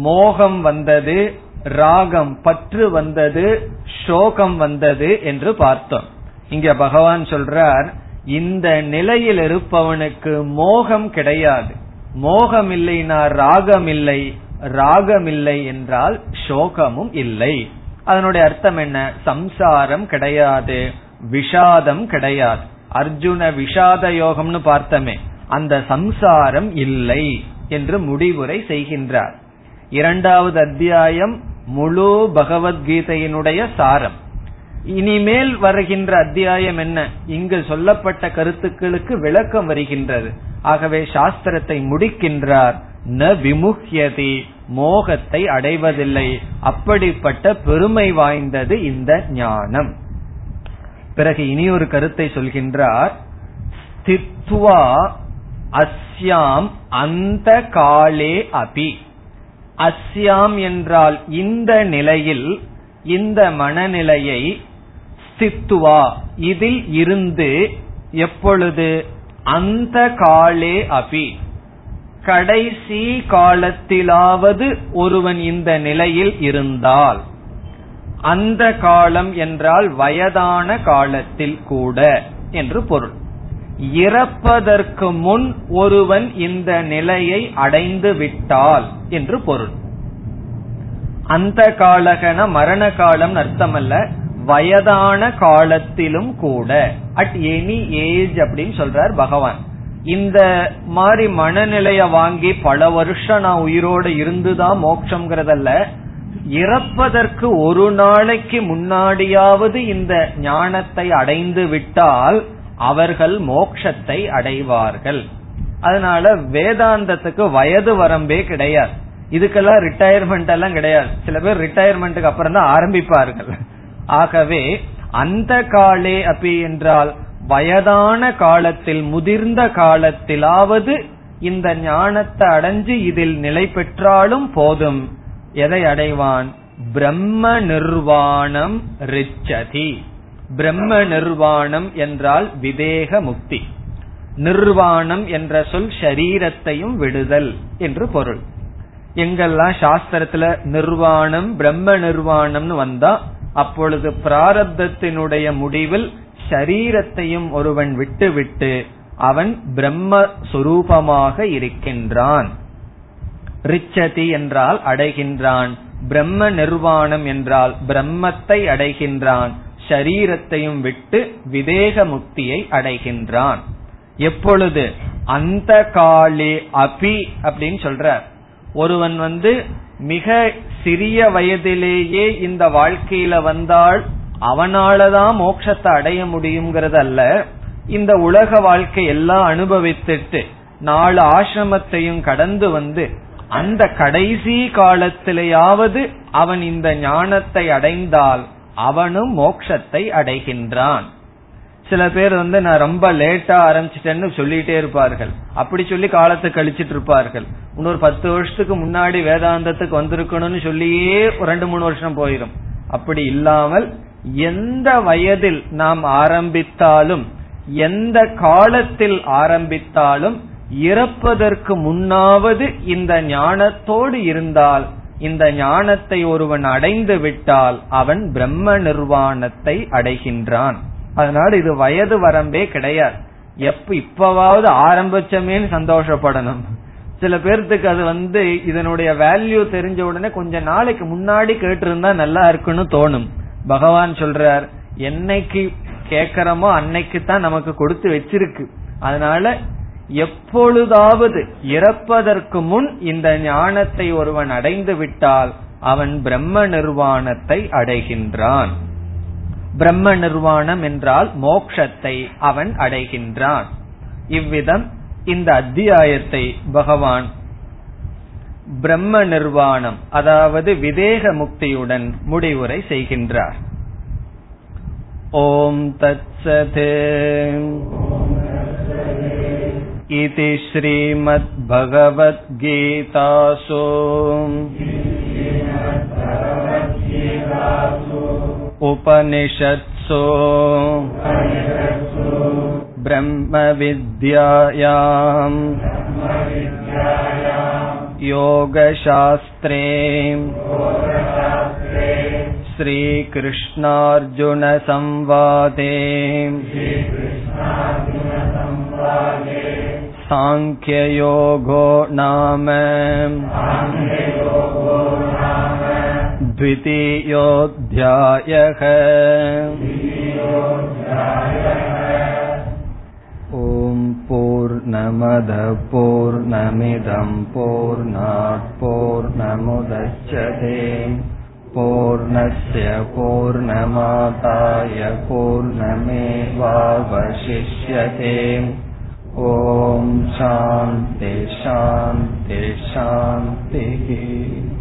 மோகம் வந்தது, ராகம் பற்று வந்தது, சோகம் வந்தது என்று பார்த்தோம். இங்க பகவான் சொல்றார் இந்த நிலையில் இருப்பவனுக்கு மோகம் கிடையாது. மோகம் இல்லைனா ராகம் இல்லை, ராகம் இல்லை என்றால் சோகமும் இல்லை. அதனுடைய அர்த்தம் என்ன? சம்சாரம் கிடையாது, விஷாதம் கிடையாது. அர்ஜுன விஷாத யோகம்னு பார்த்தமே, அந்த சம்சாரம் இல்லை என்று முடிவுரை செய்கின்றார். இரண்டாவது அத்தியாயம் முழு பகவத்கீதையினுடைய சாரம். இனிமேல் வருகின்ற அத்தியாயம் என்ன? இங்கு சொல்லப்பட்ட கருத்துக்களுக்கு விளக்கம் வருகின்றது. ஆகவே சாஸ்திரத்தை முடிக்கின்றார், ந விமுஹ்யதி மோகத்தை அடைவதில்லை. அப்படிப்பட்ட பெருமை வாய்ந்தது இந்த ஞானம். பிறகு இனி ஒரு கருத்தை சொல்கின்றார், ஸ்தித்வா அஸ்யாம் அந்த காலே அபி. அஸ்யாம் என்றால் இந்த நிலையில், இந்த மனநிலையை, ஸ்தித்வா இதில் இருந்து, எப்பொழுது? அந்த காலே அபி கடைசி காலத்திலாவது ஒருவன் இந்த நிலையில் இருந்தால், அந்த காலம் என்றால் வயதான காலத்தில் கூட என்று பொருள். இறப்பதற்கு முன் ஒருவன் இந்த நிலையை அடைந்து விட்டால் என்று பொருள். அந்த காலகன மரண காலம் அர்த்தம் அல்ல, வயதான காலத்திலும் கூட, அட் எனி ஏஜ் அப்படின்னு சொல்றார் பகவான். இந்த மாதிரி மனநிலைய வாங்கி பல வருஷம் நான் உயிரோடு இருந்துதான் மோட்சம்ங்கிறதல்ல, இறப்பதற்கு ஒரு நாளைக்கு முன்னாடியாவது இந்த ஞானத்தை அடைந்து விட்டால் அவர்கள் மோட்சத்தை அடைவார்கள். அதனால வேதாந்தத்துக்கு வயது வரம்பே கிடையாது. இதுக்கெல்லாம் ரிட்டையர்மெண்ட் எல்லாம் கிடையாது. சில பேர் ரிட்டையர்மெண்ட்டுக்கு அப்புறம் தான் ஆரம்பிப்பார்கள். ஆகவே அந்த காலே அப்படி என்றால் வயதான காலத்தில், முதிர்ந்த காலத்திலாவது இந்த ஞானத்தை அடைஞ்சு இதில் நிலை பெற்றாலும் போதும். எதை அடைவான்? பிரம்ம நிர்வாணம் ரிச்சதி, பிரம்ம நிர்வாணம் என்றால் விதேக முக்தி. நிர்வாணம் என்ற சொல் ஷரீரத்தையும் விடுதல் என்று பொருள். எங்கெல்லாம் சாஸ்திரத்துல நிர்வாணம் பிரம்ம நிர்வாணம்னு வந்தா அப்பொழுது பிராரப்தத்தினுடைய முடிவில் ஷரீரத்தையும் ஒருவன் விட்டுவிட்டு அவன் பிரம்மஸ்வரூபமாக இருக்கின்றான். ரிச்சதி என்றால் அடைகின்றான், பிரம்ம நிர்வாணம் என்றால் பிரம்மத்தை அடைகின்றான், ஷரீரத்தையும் விட்டு விதேக முக்தியை அடைகின்றான். எப்பொழுது? அந்த காலே அபி அப்படின்னு சொல்ற. ஒருவன் வந்து மிக சிறிய வயதிலேயே இந்த வாழ்க்கையில வந்தால் அவனாலதான் மோட்சத்தை அடைய முடியுங்கிறது அல்ல. இந்த உலக வாழ்க்கை எல்லாம் அனுபவித்துட்டு நாலு ஆசிரமத்தையும் கடந்து வந்து அந்த கடைசி காலத்திலேயாவது அவன் இந்த ஞானத்தை அடைந்தால் அவனும் மோட்சத்தை அடைகின்றான். சில பேர் வந்து நான் ரொம்ப லேட்டா ஆரம்பிச்சிட்டேன்னு சொல்லிட்டே இருப்பார்கள். அப்படி சொல்லி காலத்தை கழிச்சிட்டு இருப்பார்கள். இன்னொரு பத்து வருஷத்துக்கு முன்னாடி வேதாந்தத்துக்கு வந்திருக்கணும்னு சொல்லியே ரெண்டு மூணு வருஷம் போயிடும். அப்படி இல்லாமல் எந்த வயதில் நாம் ஆரம்பித்தாலும் எந்த காலத்தில் ஆரம்பித்தாலும் இறப்பதற்கு முன்னாவது இந்த ஞானத்தோடு இருந்தால், இந்த ஞானத்தை ஒருவன் அடைந்து விட்டால் அவன் பிரம்ம நிர்வாணத்தை அடைகின்றான். அதனால இது வயது வரம்பே கிடையாது. எப்ப இப்பவாவது ஆரம்பிச்சமேன்னு சந்தோஷப்படணும். சில பேர்த்துக்கு அது வந்து இதனுடைய வேல்யூ தெரிஞ்ச உடனே கொஞ்ச நாளைக்கு முன்னாடி கேட்டிருந்தா நல்லா இருக்குன்னு தோணும். பகவான் சொல்றார், என்னைக்கு கேக்கிறோமோ அன்னைக்கு தான் நமக்கு கொடுத்து வச்சிருக்கு. அதனால எப்பொழுதாவது இறப்பதற்கு முன் இந்த ஞானத்தை ஒருவன் அடைந்து விட்டால் அவன் பிரம்ம நிர்வாணத்தை அடைகின்றான். பிரம்ம நிர்வாணம் என்றால் மோக்ஷத்தை அவன் அடைகின்றான். இவ்விதம் இந்த அத்தியாயத்தை பகவான் பிரம்ம நிர்வாணம் அதாவது விதேக முக்தியுடன் முடிவுரை செய்கின்றார். ஓம் தத் சத் இதி ஸ்ரீமத் பகவத் கீதாசு உபனிஷத்சு பிரம்ம வித்யாயாம் யோகசாஸ்திரே ஸ்ரீ கிருஷ்ணார்ஜுன சம்வாதே சாங்கிய யோகோ நாம த்விதீயோத்யாயஹ. ஓம் பூர்ணமத பூர்ணமிதம் பூர்ணாத் பூர்ணமுதச்யதே பூர்ணஸ்ய பூர்ணமாதாய பூர்ணமேவாவசிஷ்யதே. ஓம் சாந்தி சாந்தி சாந்தி.